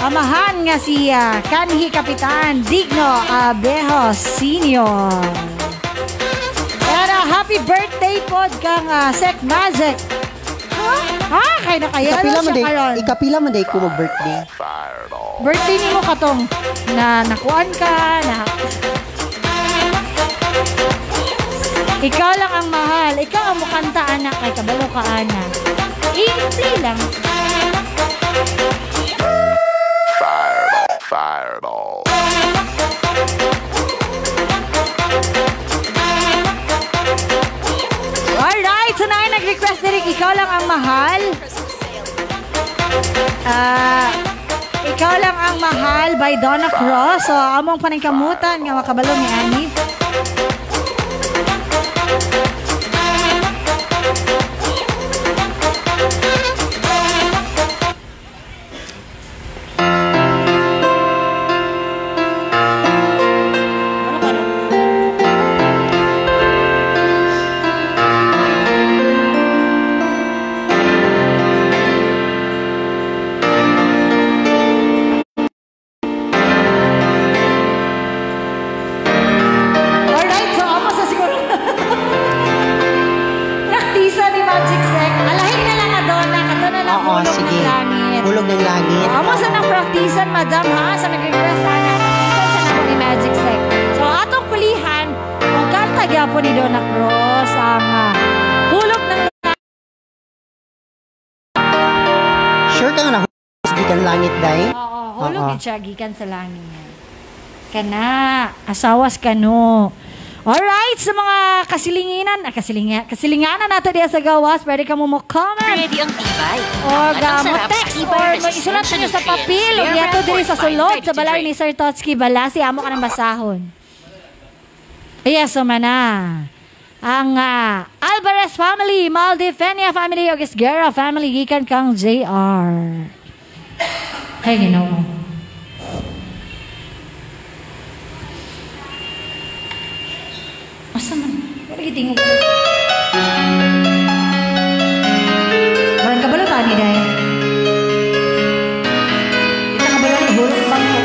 amahan nga si uh, Kanhi Kapitan Digno Abejo Senior. And uh, happy birthday po kang uh, Sek Mazek. Huh? Ha? Kaya na kaya ikapila lang siya karon. Ikapila man day ko mag-birthday. Birthday ni mo katong na nakuan ka na. Ikaw lang ang mahal. Ikaw ang mukanta, anak. Ay, kabalo ka, anak. Easy lang. Fireball. Fireball. Alright, so na nag-request na rin. Ikaw lang ang mahal. Ah... Uh, Ikaw lang ang mahal by Donna Cross. So, among paningkamutan nga makabalo ni Annie. gikan langit dai. Oo, hulog gid siya gikan sa langit. Kana, asawas kano. Alright, sa mga kasilinginan, ah, kasilingan, kasilinganan nato diya sa gawas, pwede ka mo mo-comment. Ready ang tibay. O gamo-text, or mag-isulat nyo sa papel, o yato diri sa sulod, sa balay ni Sir Totsky Balasi, amo ka ng basahon. Yes, o mana. Ang uh, Alvarez family, Maldivenia family, o Gisguera family, gikan kang J R. Hey, you know. Asa man? Wala gitingo. Parang kabalutan ni Day. Kita kabalutan ni Bulot Bangko.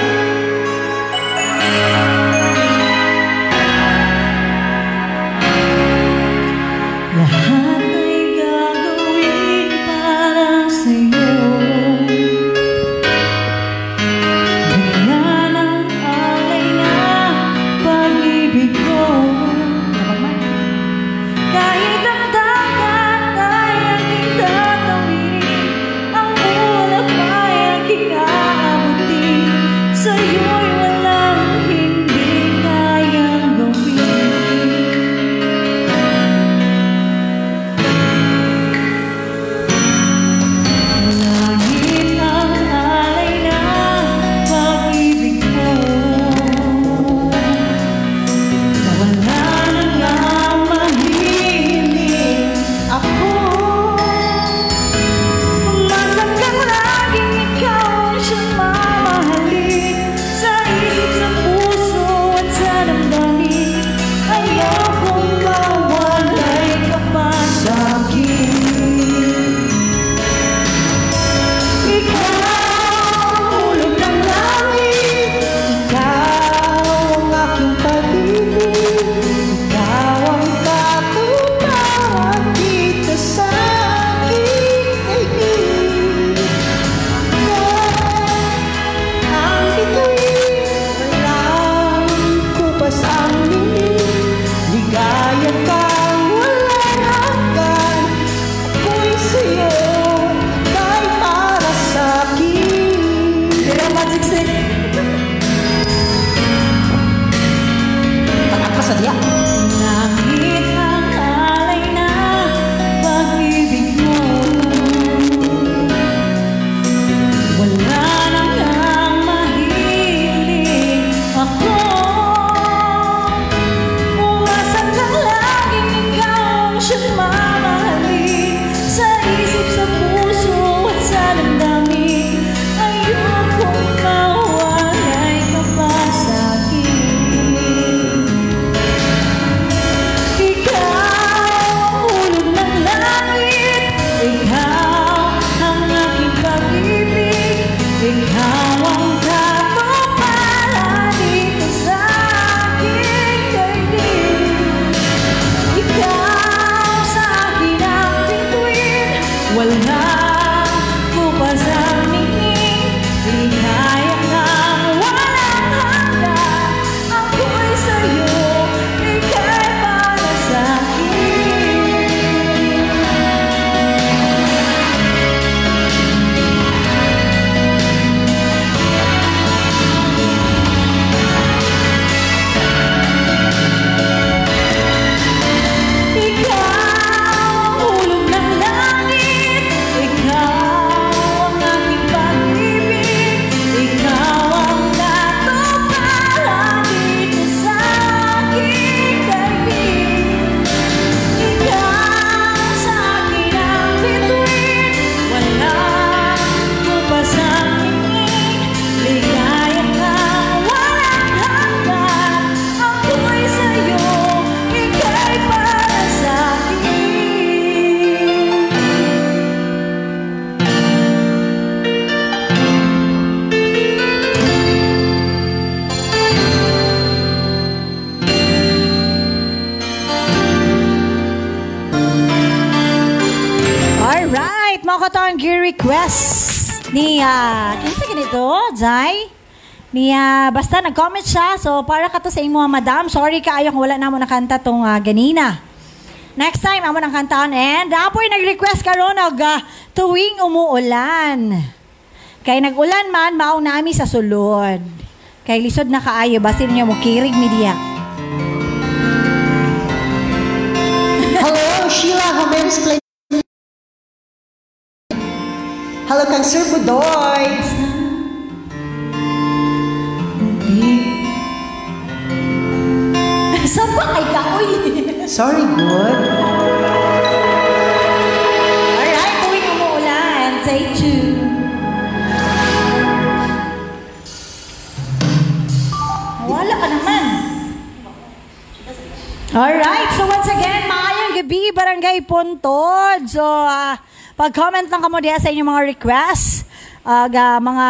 Lahat ay gagawin para sa'yo. Ganyan ang alay na pag-ibig ko. Kahit ang dagat ay aking tatawirin, ang ulap ay aking aabutin, sa'yo'y walang hindi kayang gawin. Langit ang alay na pag-ibig ko, nawala na nga mahilig ako. Masaktan laging ikaw ang siyang mamahalin, sa isip, sa puso at sa damdamin. Ayaw kong mawalay ka pa sa akin. Ikaw ang hulog ng langit, ikaw ang aking pag-ibig, ikaw ang katuparan kita sa aking daigdig. Ikaw ang bituin, walang kupas ang lilim, ligaya kang walang hanggan. Ako'y sa'yo, kay para sa'kin. Dira masiksik. Pag-akpas na diya. Langit ang alay na pag-ibig mo, wala na nga mahilig ako. Umasang lang laging ikaw ang siyang mamahalin, sa isip, sa puso at sa damdamin. Ayokong mawalay ka pa sa'kin. Ikaw, ulog ng langit, ikaw ang aking pag-ibig, ikaw ang katuparan dito sa aking daigdig. Ikaw sa akin ang bituin, walang kupas ang hingin, ligaya kang walang hanggan. Ako'y sa'yo, ika'y para sa'kin. Ikaw, ulog ng langit, ikaw ang aking pag-ibig, ikaw ang katuparan dito sa aking daigdig. Ikaw sa akin ang bituin, walang kupas ang hingin, ligaya kang walang hanggan. Ako'y sa'yo, ika'y para sa'kin. Alright, mga katawan, gear request ni, ah, kinsa ganito, Jai? Ni, ah, basta nag-comment siya, so para ka to sa imo, madam, sorry ka, ayong wala na mo nakanta tong ah, ganina. Next time, amo ng kantaan, and apoy nag-request ka ron, og, ah, tuwing umuulan. Kay nagulan man, mao nami sa sulod. Kay lisod na kaayo, basin niyo mo kirig media. Hello, Sheila Homeris Clay. Hello, kang Sir Budoy. Sapa kay kaoy? Sorry, good. Alright, tuwing umuulan, say two. Alright, so once again, maayong gabi, Barangay Puntod. So, uh, pag-comment lang ka mo diya sa inyong mga requests, uh, mga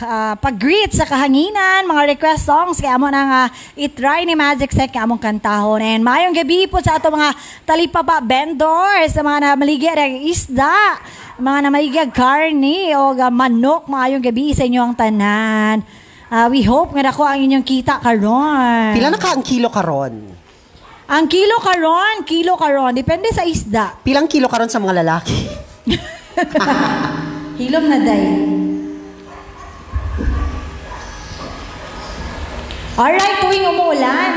uh, pag-greet sa kahanginan, mga request songs, kaya mo nang uh, itry ni Magic Sec, kaya mong kantahon. And maayong gabi po sa ato mga talipapa vendors, sa mga namaligya ng isda, mga namaligya karni, o uh, manok, maayong gabi sa inyong tanan. Uh, we hope nga dako ang inyong kita karon. Pila na ka ang kilo karon? Ang kilo karon, kilo karon, depende sa isda. Pilang kilo karon sa mga lalaki? Hilom na day. Alright, tuwing umuulan.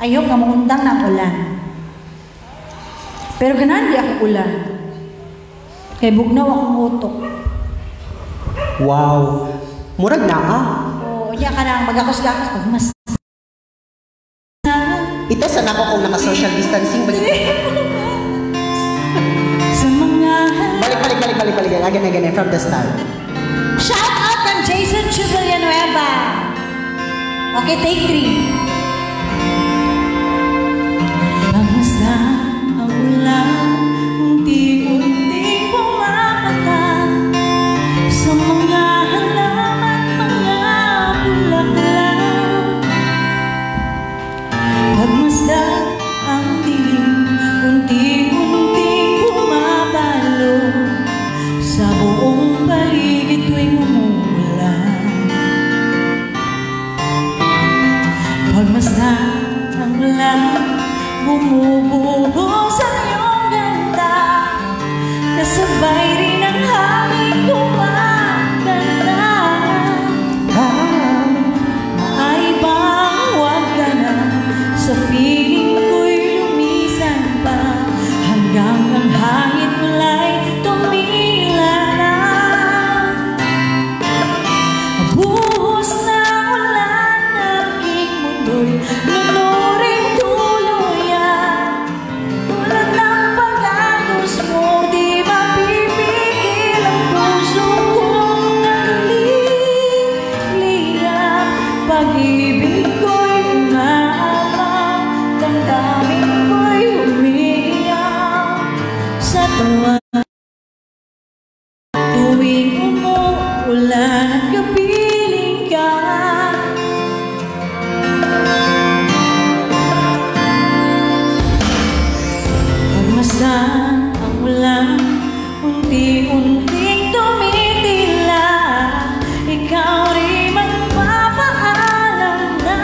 I hope nga maundang na ulan. Pero ganaan di ako ulan. Kay bugnaw akong utok. Wow. Murag na ah. Oo, diya ka na magakos-gakos pag mas. Ito, sana ko kung naka-social distancing. Balik. Balik, balik, balik, balik, balik. Again, again, from the start. Shout out from Jason Chubilianueva. Okay, take three. Kamusta ang ulan, unti-unting pumapata sa mga halaman, mga bulaklak. Pagmasda ang dilim, unti-unting bumabalo sa buong paligid tuwing umuulan. Pagmasda ang lang, bumubuhos ang iyong ganda, kasabay rin ang hangin kumakanta. Ay bang huwag ka na sa piling ko'y lumisan pa, hanggang ang hangin mula'y tumila na. Buhos na ulan, aking mundo'y lunuring tuluyan. Tulad ng pag-agos mo, di mapipigil ang puso kong naglililang. Pag-ibig ko'y umaas, damdamin ko'y umiiyak sa tawa. Tuwing umuulan at kapiling ka, pagmasdan ang ulan, unti-unting tumitila. Ikaw rin magpapaalam na.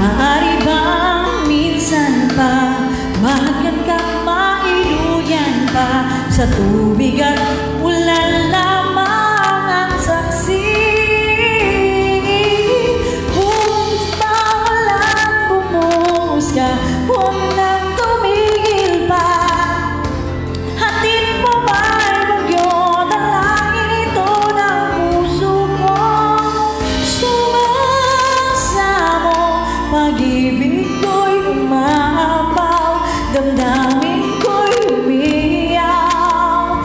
Maari bang minsan pa, mahagkan ka mailuyan pa, sa tubig at ulan lamang ang saksi. Kung bawal bumuhos ka, huwag nang tumigil pa. Hatid mo ba ang bagyo, dalangin ito ng puso ko. Sumasamo, pag-ibig ko'y umaapaw, damdamin ko'y umiyaw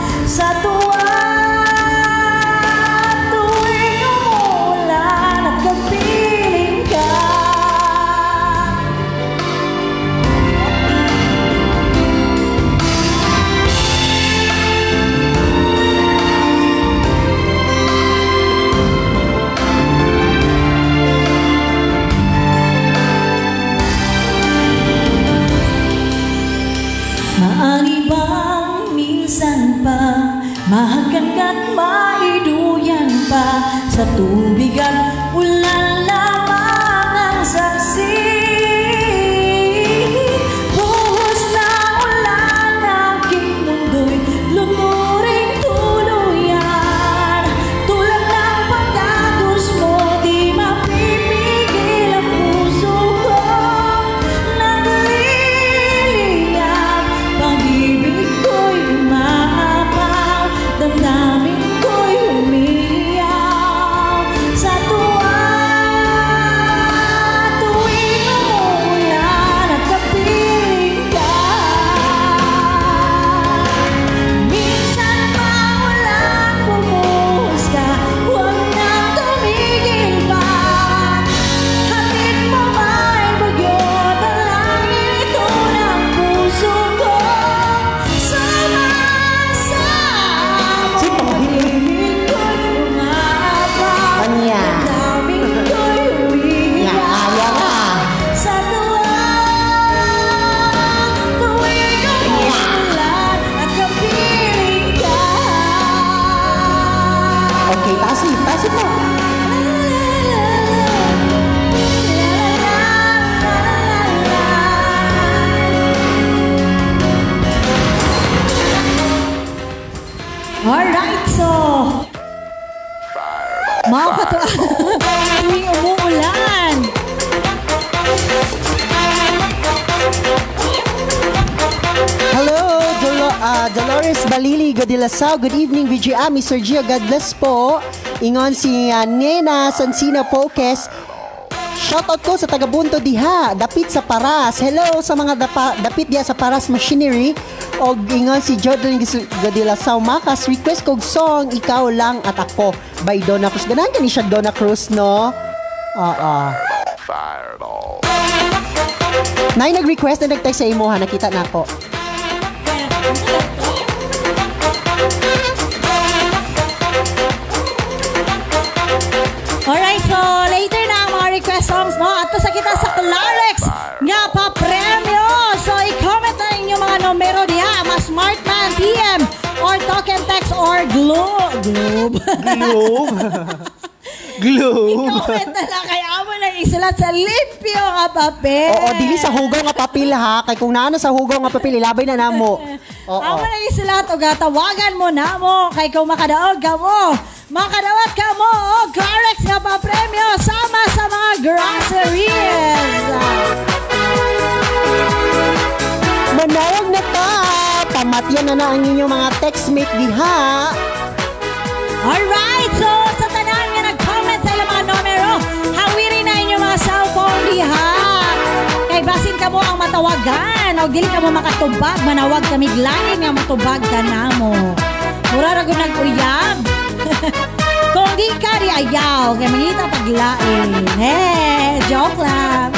Dapat tuwing umuulan. Hello, Dolo, uh, Dolores Balili Gadilasao. Good evening, V G A M. Mister Gio, God bless po. Ingon si uh, Nena Sansina Pokes. Shoutout ko sa taga-Bunto diha, dapit sa Paras. Hello sa mga dapa, dapit diha sa Paras Machinery. Og ingon si Jordan Gadilasao Makas, request kog song Ikaw Lang at Ako by Donna Cruz. Ganaan ka ni siya Donna Cruz, no? Oo. Fireball. Nay, nag-request na nag-text sa imo ha, nakita na ako. Alright, so later na ang mga request songs, no? At sa kita sa Clarex nga pa-premyo. So i-comment na ninyo mga numero niya, mga smartman, P M, or talk and text, or globe. Globe? Globe? Globe? I-comment na lang kay Amo na isulat sa limpyo nga papel. Oo, dili sa hugaw nga papel ha. Kaya kung naano sa hugaw nga papel, ilabay na namo. Amo na isulat o gatawagan mo namo. Kaya kung makadaog ka mo. Makadawat ka mo o Clarex na pa-premyo sama sa mga groceries. Manawag na ta. Pamatyan na na ang inyong mga textmate diha. Alright, so sa tanaan nga nag-comment sa ilang mga numero, hawirin na inyong mga cellphone diha. Kay basin ka mo ang matawagan. O dili ka mo makatubag, manawag kami glanin nga matubag ka na mo. Mura ragun nag-uyab. Kung di ka rin ayaw, kaya mangita paglain. Hey, joke lang.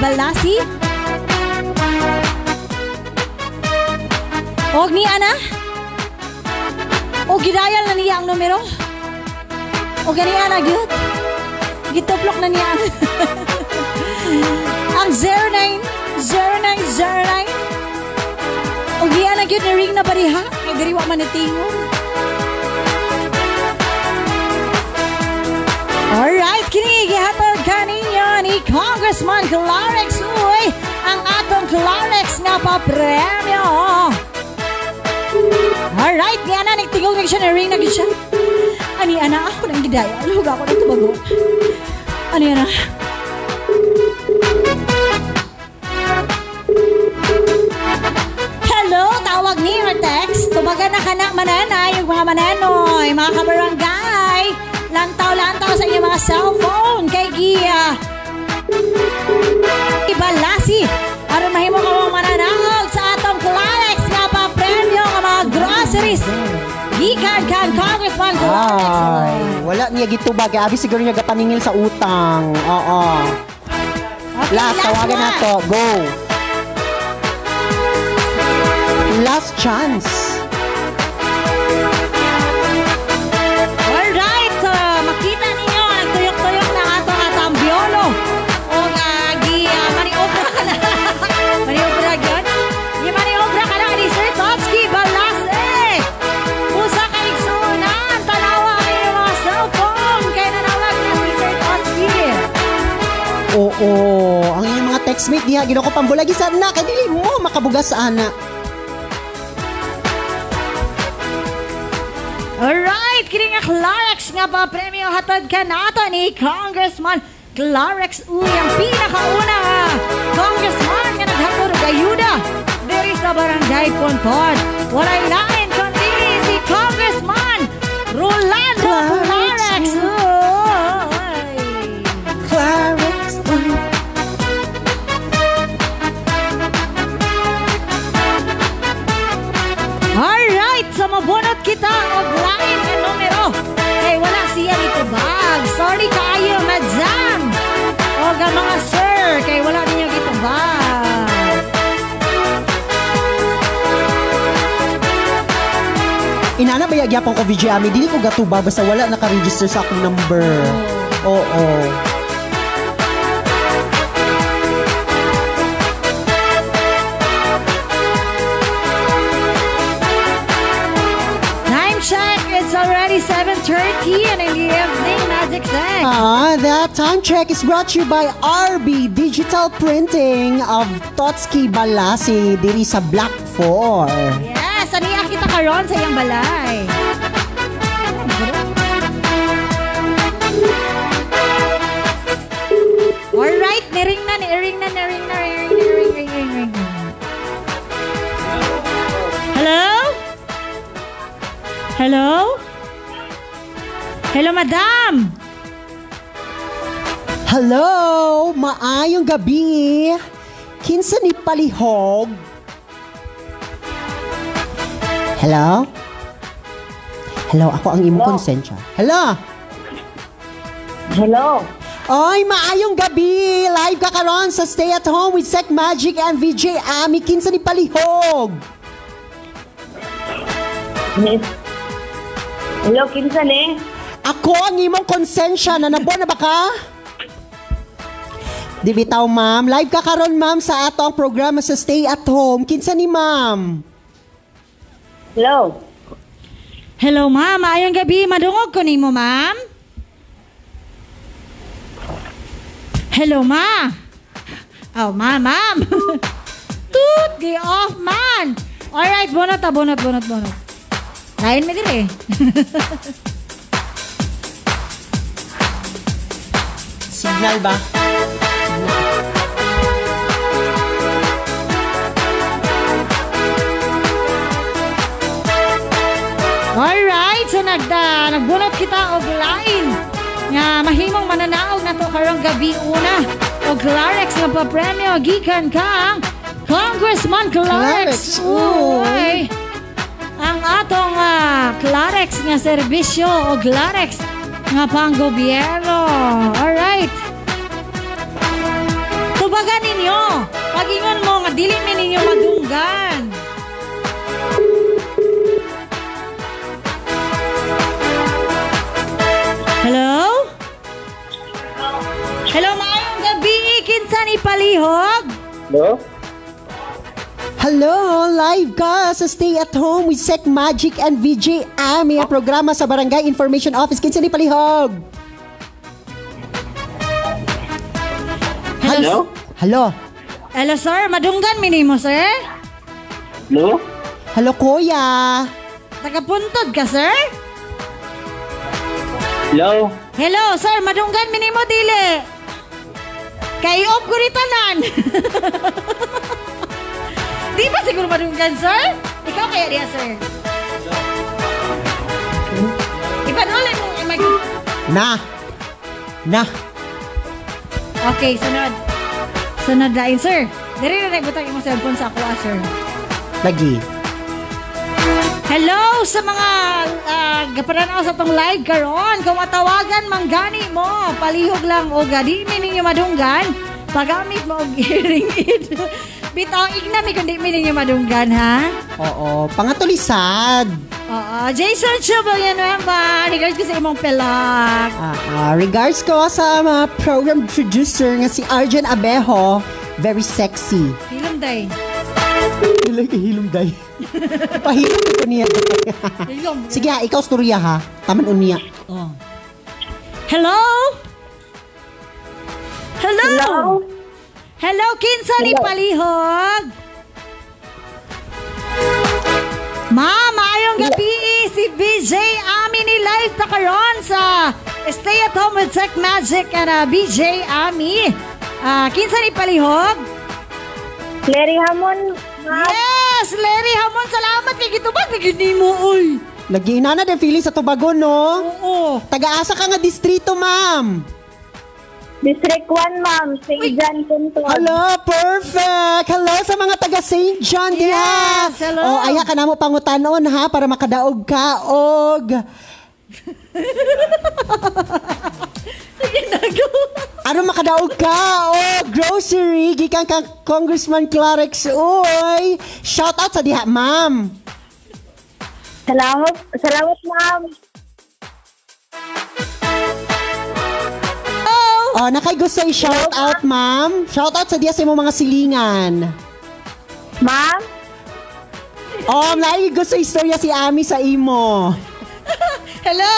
Balasi? Og ni Ana? O gidayal na niya ang numero? O gani Ana, good? Gituplok na niya ang ang zero nine zero nine zero nine. O giya na good na ring na bariha? Kaya diriwa man itingon. Alright, kinigihatod ka ninyo ni Congressman Clarex Uy, ang atong Clarex nga pa-premyo. Alright, ni Ana, nagtingog na siya, na-ring na siya. Ani, Ana, ako ng gidaya. Luga ako ng tubago. Ani, Ana. Hello, tawag ni or text. Tubagan na ka na, mananay, yung mga mananoy, mga kabarangay. Lantaw-lantaw sa inyong mga cellphone kay Gia Ibalasi. Aron mahimo ka mga mananahog sa atong Clarex nga pa-premyo ng mga groceries. Gikan kan Congressman Clarex. Wala niya gitubag. Abi siguro niya gapaningil sa utang. Oo. Okay, last, last tawagan na to. Go. Last chance. Oo, ang inyong mga textmate diha, gino ko pambulagi sa anak, kaya dili mo makabugas sa anak. Alright, kining nga Clarex nga pa premyo hatod ka nato ni Congressman Clarex Uy, ang pinakauna nga Congressman nga naghatod og ayuda diri sa Barangay Puntod. Walay lain kundi si Congressman Rolando Clarex Uy. Clarex. So, mabunot kita og lain nga numero. Kay wala siya dito bag. Sorry kayo, madam. Og ang mga sir, kay wala ninyo dito bag. Inana, bayagyapan ko V G A M. Dili ko gatuba, basta wala nakaregister sa akong number. Oo. eight thirty and in the evening, Magic Sex. Ah, that time check is brought to you by R B Digital Printing of Totski Balasi, diri sa Block four. Yes, aniya kita karon sa iyang balay. Alright, niring na, niring na, niring na, niring na, niring na, niring na, niring na. Hello? Hello? Hello, madam! Hello! Maayong gabi! Kinsa ni palihog? Hello? Hello, ako ang imong konsensya. Hello? Hello? Oy, maayong gabi! Live ka karon sa Stay at Home with Sec Magic and V J Ami. Kinsa ni palihog? Miss. Hello, kinsa ni? Ako ang imong konsensya na nabuo na ba ka? Di bitaw, ma'am. Live ka karon, ma'am, sa atong programa sa Stay at Home. Kinsa ni, ma'am? Hello. Hello, ma'am. Maayong gabi. Madungog ko nimo, ma'am. Hello, ma. Oh, ma, ma'am. Toot, get off, man. Alright, bonot, bonot, bonot, bonot. Lain mo dire. Signal ba? Alright, so nagda, nagbunot kita og lain nga mahimong mananaog na to karong gabi una og Clarex nga papremyo gikan kang Congressman Clarex Uy. Ang atong uh, Clarex nga serbisyo og Clarex nga panggobyerno. Alright. Tubagan ninyo. Pag-ingon mo, nga dili mi ninyo madunggan. Hello? Hello, maayong gabi. Kinsa ni palihog? Hello? Hello, live ka sa Stay at Home with Sec Magic and V J Ami, ang programa sa Barangay Information Office. Kinsa ni palihog? Hello? Hello? Hello, sir. Madunggan minimo, sir? Hello? Hello, kuya. Tagapuntod ka, sir? Hello? Hello, sir. Madunggan minimo dili. Kay op ko ritanan. Di ba siguro madunggan, sir? Ikaw kaya diya, sir? Ipanulit mo. Na. Na. Okay, sunod. Sunod lain, sir. Dari na nagbutang imong cellphone sa ako, sir. Lagi. Hello sa mga uh, gaparanaw sa tong live karon. Kung matawagan manggani mo, palihog lang o gadi mi ninyo madunggan. Pagamit mo og iringid. Bitaw ignami kundi mi ninyo madunggan, ha? Oo, pangatulisad. Oo, Jason Chubel yan ba? Regards ko sa imong pelak. Uh, uh, regards ko sa mga uh, program producer nga si Arjen Abejo. Very sexy. Hilom day. Hilom day. Hilom day. Pahilom ko niya. Sige ha, ikaw storya ha. Taman unya. Oh. Hello? Hello? Hello? Hello, kinsa ni palihog? Ma'am, maayong gabi. Si B J Ami ni live ta karon sa Stay at Home with Tech Magic and uh, B J Ami. Uh, kinsa ni palihog? Larry Hamon. Yes, Larry Hamon, salamat kay gitubag gini mo oy. Lagi na na din feeling sa Tobago, no? Oo. Taga-asa ka nga distrito, ma'am? District one, ma'am. Saint John Puntod. Hello, perfect. Hello sa mga taga Saint John, yes, diha. Hello. O, aya ka na mo pangutanon, ha, para makadaog ka og ano makadaog ka o grocery gikan kang Congressman Clarex Uy. Shout out sa diha, ma'am. Salamat, salamat, ma'am. Oh, nakay gusto i-shout out, ma'am. Shout out sa diya sa imong mga silingan. Ma'am? Oh, nakay gusto istorya si Ami sa imo. Hello?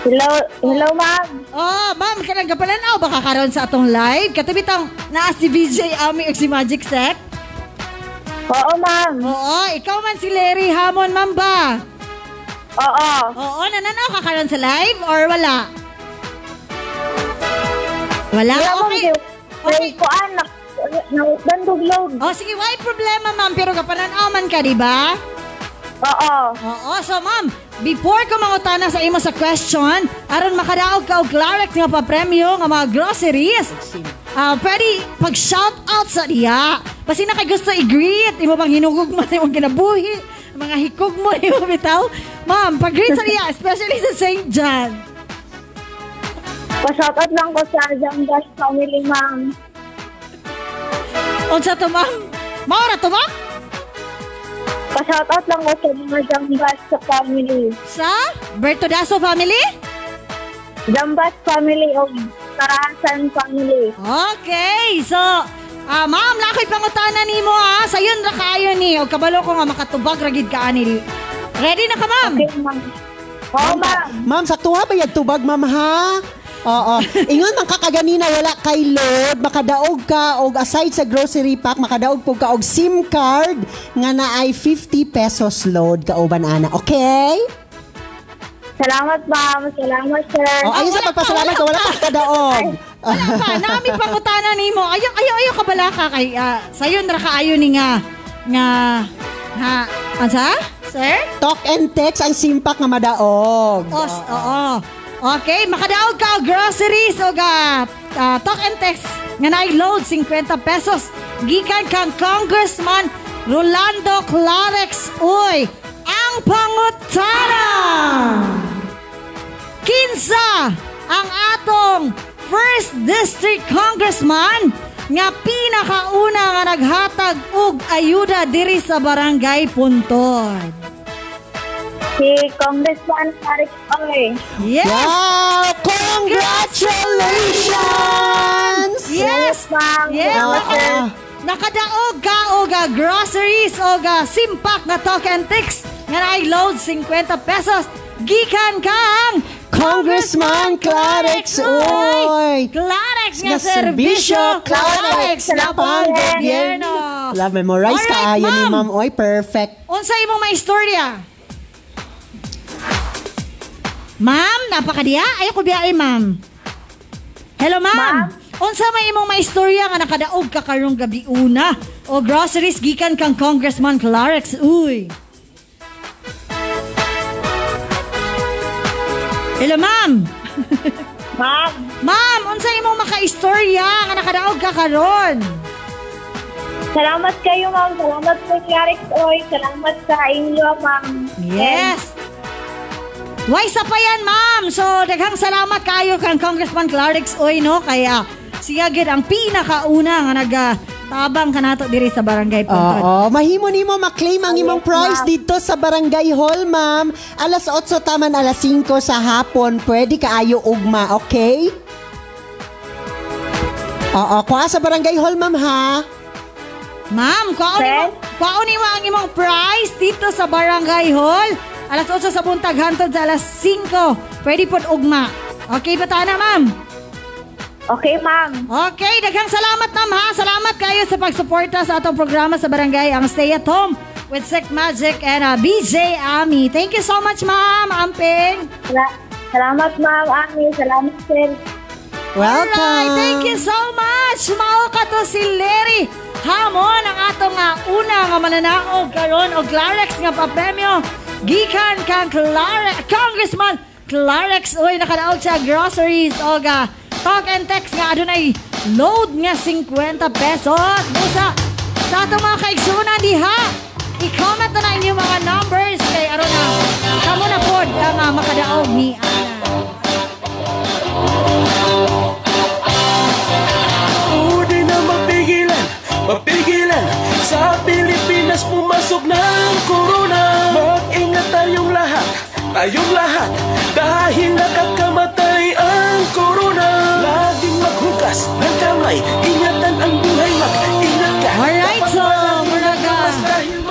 Hello, hello ma'am. Oh, ma'am, kanang gapalan aw baka karon sa atong live. Katibitang naa si B J Ami og si Magic Set. Oo, ma'am. Oo, ikaw man si Larry Hamon, ma'am ba? Oo. Oo, nananaw ka karon sa live or wala? Wala. Wala okay. Okay. Kuan na nandog load. Oh, sige, why problema, ma'am? Pero kapalan-aw man ka, di ba? Oo. Oo, so ma'am, before ko mangutana sa imo sa question, aron makadaog ka og Clarex nga papremyo nga mga groceries, uh, pwede pag-shoutout sa iya. Basi na kay gusto i-greet, imo bang hinugog mo sa imong kinabuhi, mga hikog mo, imo bitaw. Ma'am, pag-greet sa iya, especially sa Saint John. Pa-shoutout lang ko sa Jamdas family, ma'am. Unsa to, ma'am? Maura to, ma'am? Pa-shoutout lang ko sa mga Jambas sa family. Sa? Bertodaso family? Jambas family o Karahasan family. Okay. So, uh, ma'am, lakoy pangutana ni mo ha. Sayon ra kayo ni. O kabalo ko nga makatubag ragid ka ani. Ready na ka, ma'am? Okay, ma'am. Oo, ma'am. Ma'am, sakto ha ba yagtubag, ma'am ha? Oo. Ingon ang kakaganina wala kay load, makadaog ka og aside sa grocery pack, makadaog po ka og SIM card nga naay fifty pesos load kauban ana. Okay? Salamat ma'am, salamat sir. Oh, ayun oh, sa pagpasalamat ka, wala kang kadaog. Wala pa, nami pangutana nimo. Ayaw ayaw ayaw ka bala ka kay uh, sayon ra kaayo ni nga nga ha ansa? Sir? Talk and text ang simpak nga madaog. Oo. Oh, oh, oh. Okay, makadaog ka o groceries o ga uh, talk and text nga nai-load fifty pesos. Gikan kang Congressman Rolando Clarex Uy. Ang pangutana! Kinsa ang atong first District Congressman nga pinakauna nga naghatag og ayuda diri sa Barangay Puntod? Si Congressman Clarex Uy. Yes! Wow! Congratulations! Yes! Yes, ma'am! Yes, ma'am! Nakadaog ka o ga groceries o ga simpak na talk and text nga nai-load fifty pesos. Gikan kang Congressman Clarex Uy! Clarex nga serbisyo! Clarex na pang-gobyerno! Love, memorize ka ayon ni Ma'am Uy. Perfect. Unsa imong may istorya? Ma'am, napakadiya. Ayaw ko biya ay, ma'am. Hello, ma'am. Ma'am. Unsa may imong may istorya nga nakadaog ka karong gabi una o groceries gikan kang Congressman Clarex Uy. Hello, ma'am. Ma'am. Ma'am, unsa imong makaistorya nga nakadaog ka karon? Salamat kayo, ma'am. Salamat kay Clarex Uy. Salamat sa inyo, ma'am. Yes. Why sa pa yan, ma'am? So, daghang salamat kayo kang Congressman Clarex Uy, no? Kaya, siya gid ang pinakauna nga nagtabang kanato diri sa Barangay Puntod. Oo, mahimo nimo maklaim ang oh, imong yes, prize dito sa Barangay Hall, ma'am. alas otso taman alas singko sa hapon, pwede kaayo ugma, okay? Oo, kuha sa Barangay Hall, ma'am, ha? Ma'am, kuha nimo ang imong prize dito sa Barangay Hall. alas otso sa buntag, hantod sa alas singko. Pwede po ugma. Okay ba tana, ma'am? Okay, ma'am. Okay, daghang salamat, ma'am, ha? Salamat kayo sa pagsuporta sa atong programa sa Barangay ang Stay at Home with Sec Magic and uh, B J Ami. Thank you so much, ma'am, Amping. Sal salamat, ma'am, Ami. Salamat, sir. Welcome. Alright, thank you so much. Mauka to si Larry Hamon, ang atong uh, una nga mananaog karon o Clarex nga papremyo. Gikan kang Clarex, Congressman Clarex Uy, nakadaog siya groceries o ga talk and text nga adunay load nga fifty pesos. Busa sa atong mga kaigsunan diha, i-comment na na inyong mga numbers kay aron na kamo na pod ang uh, makadaog ni Ana. Oo, di na mapigilan, mapigilan sa Pilipinas pumasok na ang corona. Tayong lahat, tayong lahat, dahil nakakamatay ang corona. Laging maghugas ng kamay, ingatan ang buhay, mag-ingat ka. Alright, so, muna ka.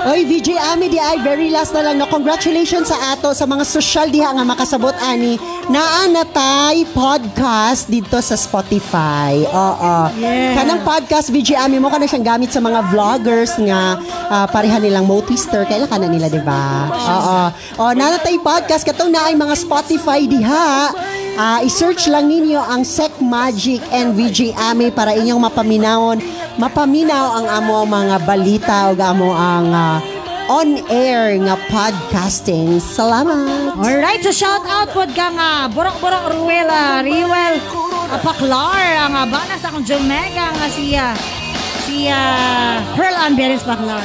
Oy, V J Ami, di ay very last na lang. No, congratulations sa ato sa mga social diha nga makasabot ani naa natay podcast dito sa Spotify. Oo. Yeah. Kanang podcast V J Ami mo kana siyang gamit sa mga vloggers nga uh, pareha nilang mo twister kay kana nila, di ba? Oo. Oh, natay podcast katong naay mga Spotify diha. Uh, i-search lang ninyo ang Sec Magic and V J Ami para inyong mapaminawon, mapaminaw ang amo mga balita o amo ang uh, on-air nga podcasting. Salamat! Alright, so shout-out po ka nga, Borok-Borok Ruela, Riwel, uh, Paklar, ang uh, banas akong Jamaica nga siya, siya, uh, Pearl Amberes Paklar.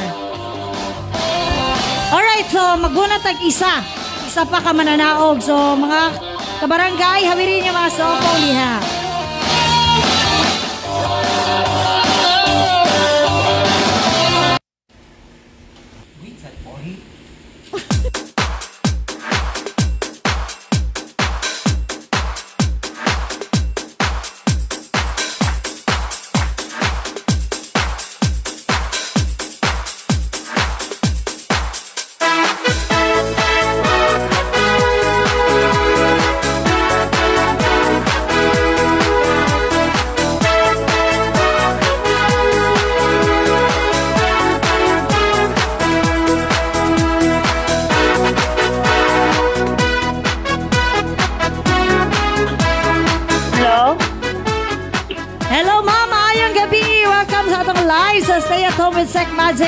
Alright, so maguna tag-isa, isa pa ka mananaog, so mga kabarangay, hawirin niyo mga cellphone niya.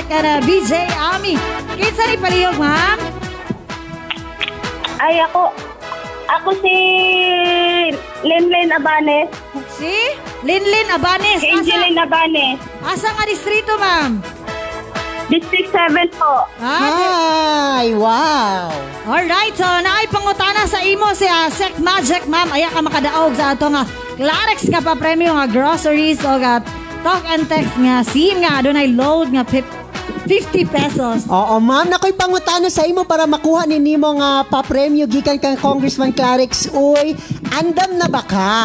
Kara B J Ami. Kinsa ni palihog, ma'am? Ay, ako. Ako si Linlin Abanes. Si? Linlin Abanes. Si Angelin Abanes. Asa nga distrito, ma'am? District seven po. Ah, ay, wow. Alright, so naay pangutana sa imo si uh, Sec Magic, ma'am. Aya ka makadaog sa ato nga Clarex ka pa premium nga groceries o nga talk and text nga SIM nga adunay load nga pip fifty pesos. Oo, ma'am. Nakoy pangutana sa imo para makuha ni nimo nga papremyo gikan kang Congressman Clarex Uy. Andam na ba ka?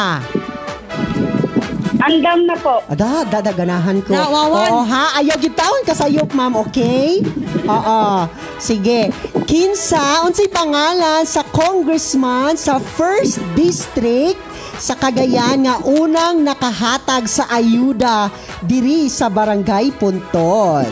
Andam na po. Ada, dadaganahan ko. Nawawan. Oo, ha? Ayaw gitawan ka sayop, ma'am. Okay? Oo. Sige. Kinsa, unsay pangalan sa Congressman sa first District sa Cagayan nga unang nakahatag sa ayuda diri sa Barangay Puntod?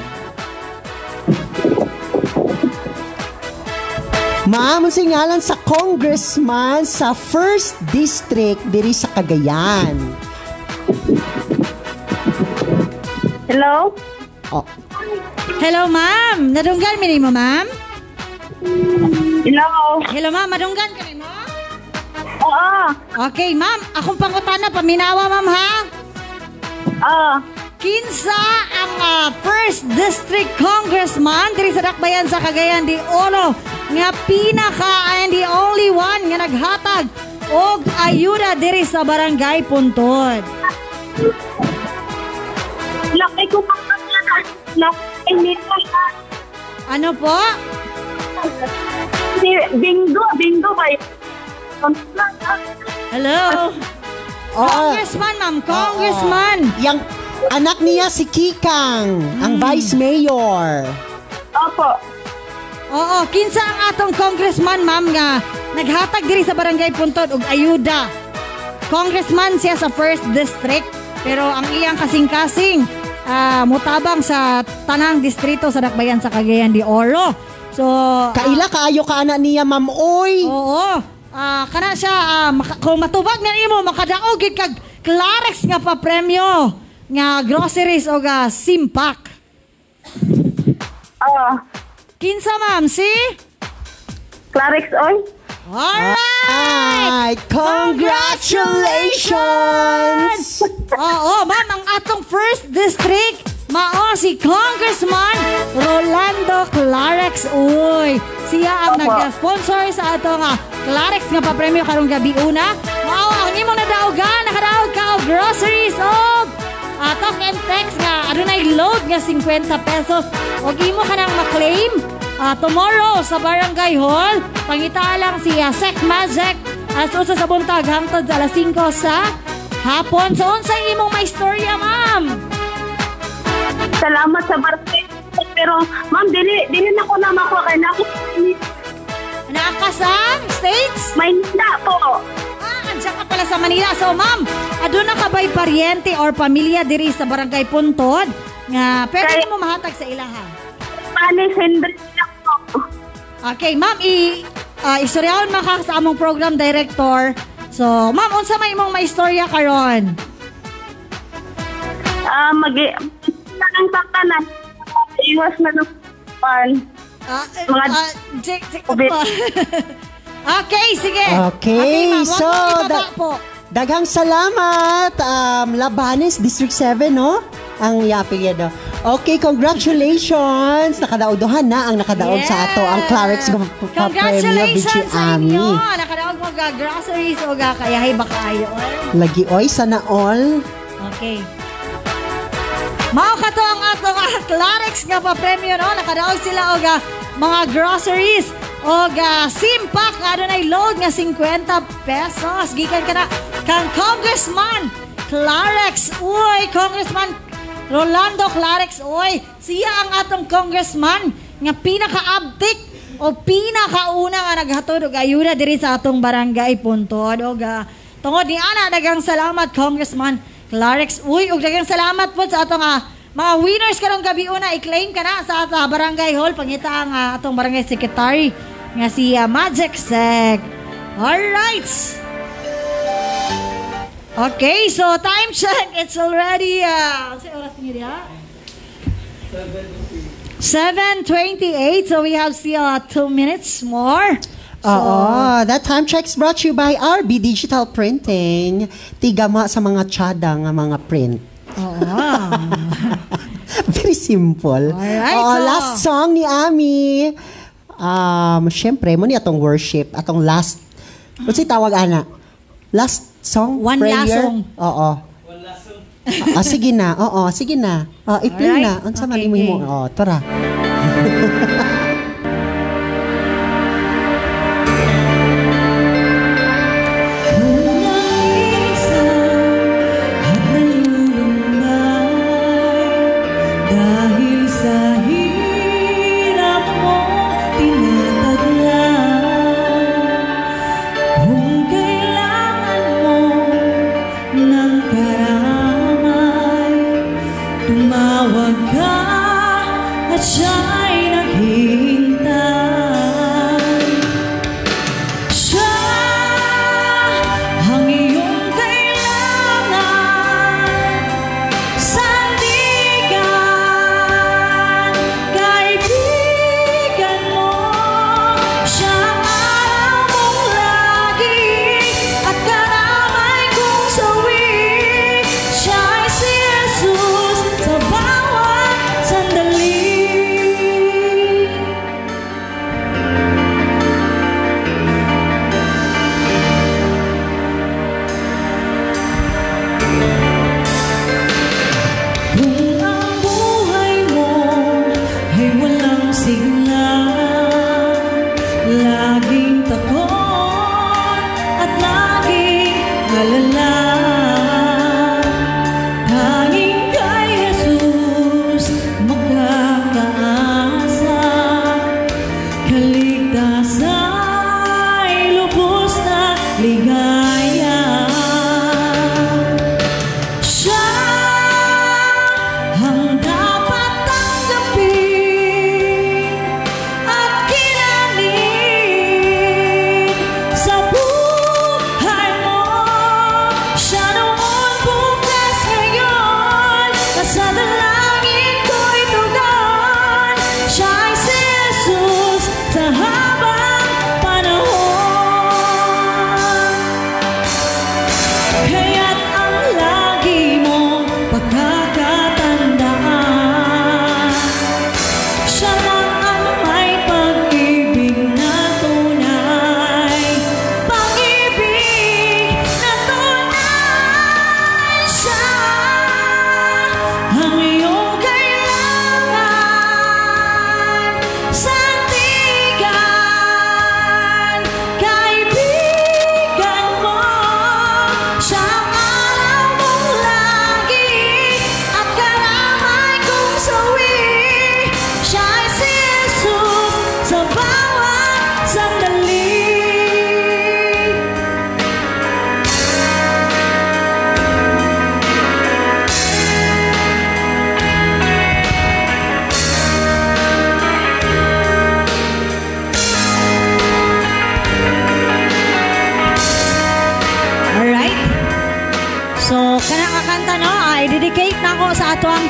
Ma'am, singalan sa Congressman sa first District diri sa Cagayan. Hello? Oh. Hello, ma'am. Nadunggan mi nimo, ma'am? Hello. Hello, ma'am. Nadunggan ka nimo? Oo. Okay, ma'am. Akong pangutana, paminawa, ma'am, ha? Oo. Kinsa ang uh, first District Congressman diri sa Dakbayan sa Cagayan de Oro nga pinaka and the only one nga naghatag og ayuda diri sa Barangay Puntod? Laki ko pa ano po? Bingo, bingo ba? Hello? Oh. Congressman, ma'am, Congressman. Oh. Yang anak niya si Kikang, hmm. ang Vice Mayor. Opo. Oo, kinsa ang atong Congressman, ma'am, nga naghatag diri sa Barangay Puntod og ayuda. Congressman siya sa first District, pero ang iyang kasing-kasing uh, mutabang sa tanang distrito sa Dakbayan sa Cagayan de Oro. So, kaila uh, kaayo ka ana niya, ma'am, oy. Oo. Uh, kana siya uh, kung matubag na imo makadaog gid kag Clarex nga pa premyo nga groceries o ga SIM pack. Oo. Uh. Kinsa, ma'am, si Clarex Uy. Alright! Congratulations! Oo, oh, oh, ma'am, ang atong first District, mao si Congressman Rolando Clarex Uy. Siya ang nag-sponsor sa atong uh, Clarex nga papremyo karong gabi una. Mao ang imong nadaogan, nakadaog ka og groceries og Uh, talk and text nga adunay load nga fifty pesos og imo kanang maklaim uh, tomorrow sa Barangay Hall. Pangita lang si uh, Sec Magic as uh, usa sa buntag hangtod sa alas singko sa hapon. So unsay imong may storya, ma'am? Salamat sa birthday Pero ma'am, dili, dili na ko na makuha kayo na ako. Nakakasang states? Maynila po. Ah, andyan ka pala sa Manila. So ma'am, aduna ka ba'y pariente or pamilya diri sa Barangay Puntod? Nga, pwede kay, mo mahatag sa ilaha. Panis Hendrik po. Okay, ma'am, i- Uh, istoryahon maka sa among program director. So, ma'am, unsa may imong maistorya karon? Ah, uh, mag nang saktanan. Iwas na nung pan. Ah, mga check check pa. Okay, sige. Okay, okay so da- daghang salamat um Labanes District seven, no? Ang yapilya daw. Okay, congratulations. Nakadaodohan na ang nakadaod yeah. sa ato ang Clarex Papremio Bici Ami. Nakadaod mo ga groceries o ga kayahay baka ayo. Lagi oy sana all. Okay. Mao ka to ang ato nga Clarex nga Papremio, no? Nakadaod sila og mga groceries o ga SIM pack nga adunay load nga fifty pesos. Gikan kana kang Congressman Clarex Uy, Congressman Rolando Clarex Uy, siya ang atong congressman nga pinaka-abtik o pinakauna nga naghatod og ayuda diri sa atong Barangay Puntod og uh, tungod ni ana daghang salamat Congressman Clarex Uy og daghang salamat po sa atong uh, mga winners karong gabi una i-claim kana sa uh, Barangay Hall pangita ang uh, atong Barangay Secretary nga si uh, Magic Sec. All right. Okay, so time check. It's already uh, seven twenty-eight. So we have still uh, two minutes more. So, oh, that time check is brought to you by R B Digital Printing. Tigama sa mga tsada nga mga print. Oo. Very simple. Alright, oh, so. Last song ni Ami. Um, syempre mo ni atong worship, atong last. What's tawag ana? Last song? One prayer? Last song. Oo. One last song. Ah, sige na. Oo, sige na. Oh, i-play na. Ang sama ni mo. Oo, tara. Tumawag ka at siya'y naghihintay.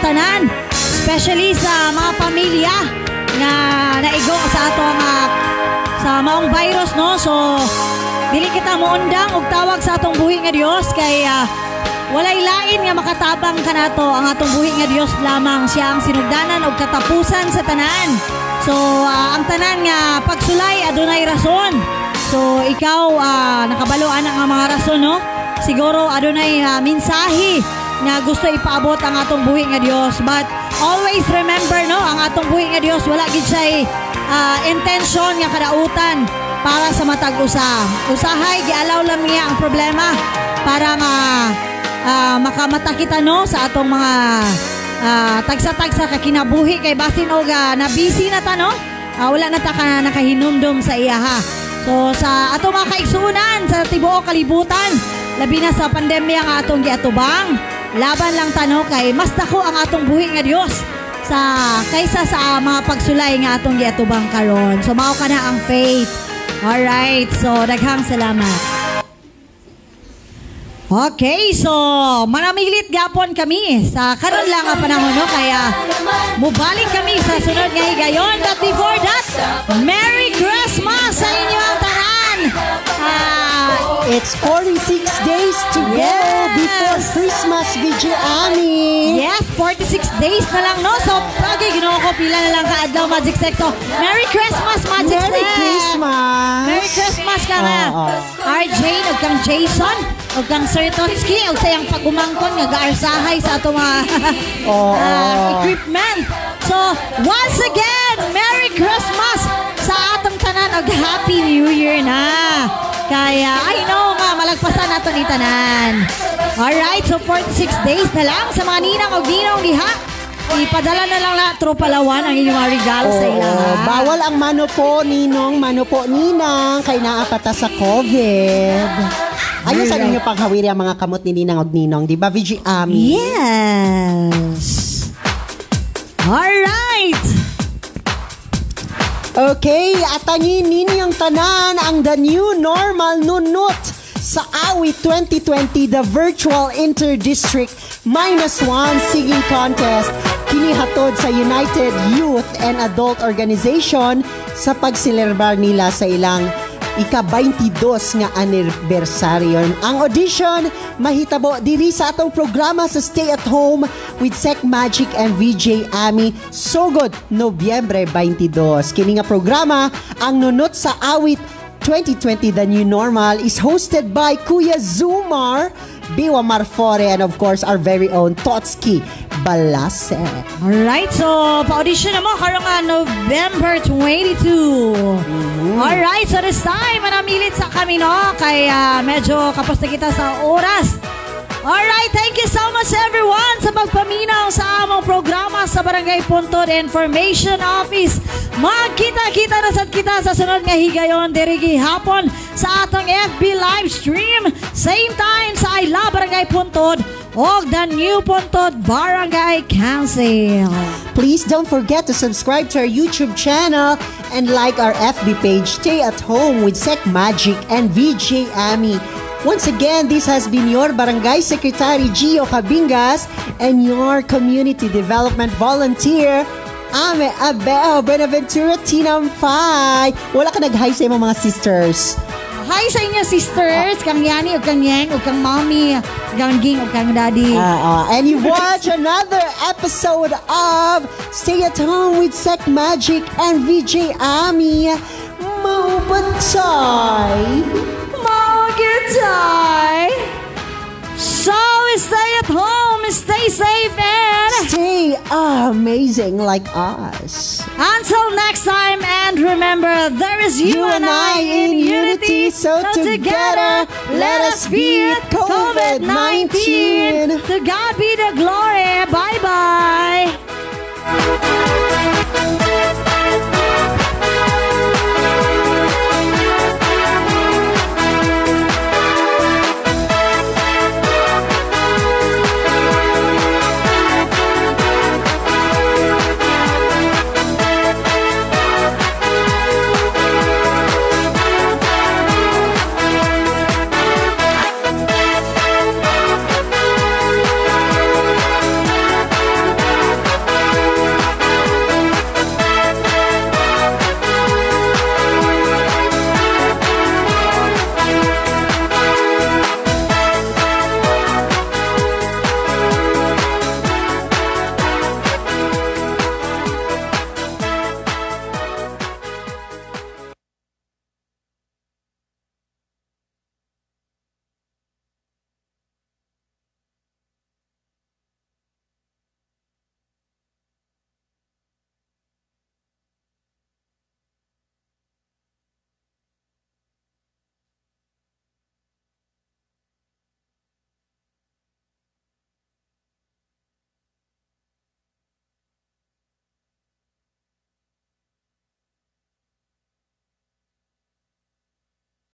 tanan, especially sa mga pamilya nga naigo sa atong uh, sa maong virus, no? So dili kita moundang og tawag sa atong buhi nga Dios kay uh, walay lain nga makatabang kanato ang atong buhi nga Dios lamang, siya ang sinugdanan og katapusan sa tanan. So uh, ang tanan nga pagsulay adunay rason. So ikaw uh, nakabaluan ang mga rason, no? Siguro adunay uh, mensahe na gusto ipaabot ang atong buhi nga Dios. But always remember, no, ang atong buhi nga Dios wala gid siya uh, intention nga kadautan para sa matag usa. Usahay gialaw lang niya ang problema para nga Uh, makamatakita, no, sa atong mga uh, tagsa-tagsa kakinabuhi kay basin og uh, na busy na ta, no? Uh, wala na ta ka nakahinumdum sa iya, ha? So sa atong mga kaigsuonan sa tibuok kalibutan, labi na sa pandemya nga atong giatubang, laban lang ta, no, kay mas dako ang atong buhi nga Dios sa kaysa sa mga pagsulay nga atong giatubang karon. So mao kana ang faith. All right. So daghang salamat. Okay, so manamilit gapon kami sa karon lang ang panahon, no? Kaya mubalik kami sa sunod nga higayon. But before that, Merry Christmas sa inyo ang tanan. Uh, It's forty-six days to go, yes, before Christmas, Vigil Ami. Yes, forty-six days na lang, no? So, okay, ginawa ko pila na lang kaadlaw, Magic Sexto. Merry Christmas, Magic Sexto. Merry Sexto. Christmas. Merry Christmas ka nga. Uh, uh. R J, huwag kang Jason, huwag kang Sir Tonsky, huwag sayang pagumangkon, nag-aarsahay sa ato mga uh, uh, equipment. So, once again, Merry Christmas sa atong tanan, og Happy New Year na. Kaya, I know nga, malagpasan na ito ni tanan. Alright, so forty-six days na lang sa mga ninang o ginong liha. Ipadala na lang na tropalawan ang inyong mga regalo, oh, sa ila. Bawal ang mano po, ninong, mano po, ninang, kay naapata sa COVID. Ayun sa inyo paghawiri ang mga kamot ni ninang o ninong, di ba, V G Ami? Yes! Alright! Okay, atangin ninyang tanan ang the new normal nunut sa Awit twenty twenty, the virtual inter-district minus one singing contest, kinihatod sa United Youth and Adult Organization sa pagsilirbar nila sa ilang ika-baintidua nga anibersaryon. Ang audition mahitabo diri sa atong programa sa Stay at Home with Sec Magic and V J Ami sugod Nobyembre baintidua. Kini nga programa ang nunot sa Awit twenty twenty, the new normal, is hosted by Kuya Zumar Biwa Marfore and of course our very own Totski Balase. Alright, so pa-audition na mo karong November twenty-second. Mm-hmm. Alright, so this time manamilit sa kami, no? Kaya medyo kapos na kita sa oras. Alright, thank you so much everyone sa pagpaminaw sa among programa sa Barangay Puntod Information Office. Magkita-kita na sad kita sa sunod nga higayon diri gihapon sa atong F B live stream, same time sa I Love Barangay Puntod og the New Puntod Barangay Council. Please don't forget to subscribe to our YouTube channel and like our F B page, Stay at Home with Sec Magic and V J Ami. Once again, this has been your Barangay Secretary Gio Cabingas and your Community Development Volunteer, Ame Abel Benaventura Tinampay. Wala ka nag-hi sa mga sisters. Hi sa inyo, sisters. Uh, kang Yani, o kang Yang, o kang Mommy, o kang Ging, o kang Daddy. Uh, uh, and you watch another episode of Stay at Home with Sec Magic and V J Ami. Maubatay! Time. So stay at home, stay safe, and stay amazing like us. Until next time, and remember, there is you, you and I in unity. unity. So, so together, together, let us beat COVID nineteen. To God be the glory. Bye-bye.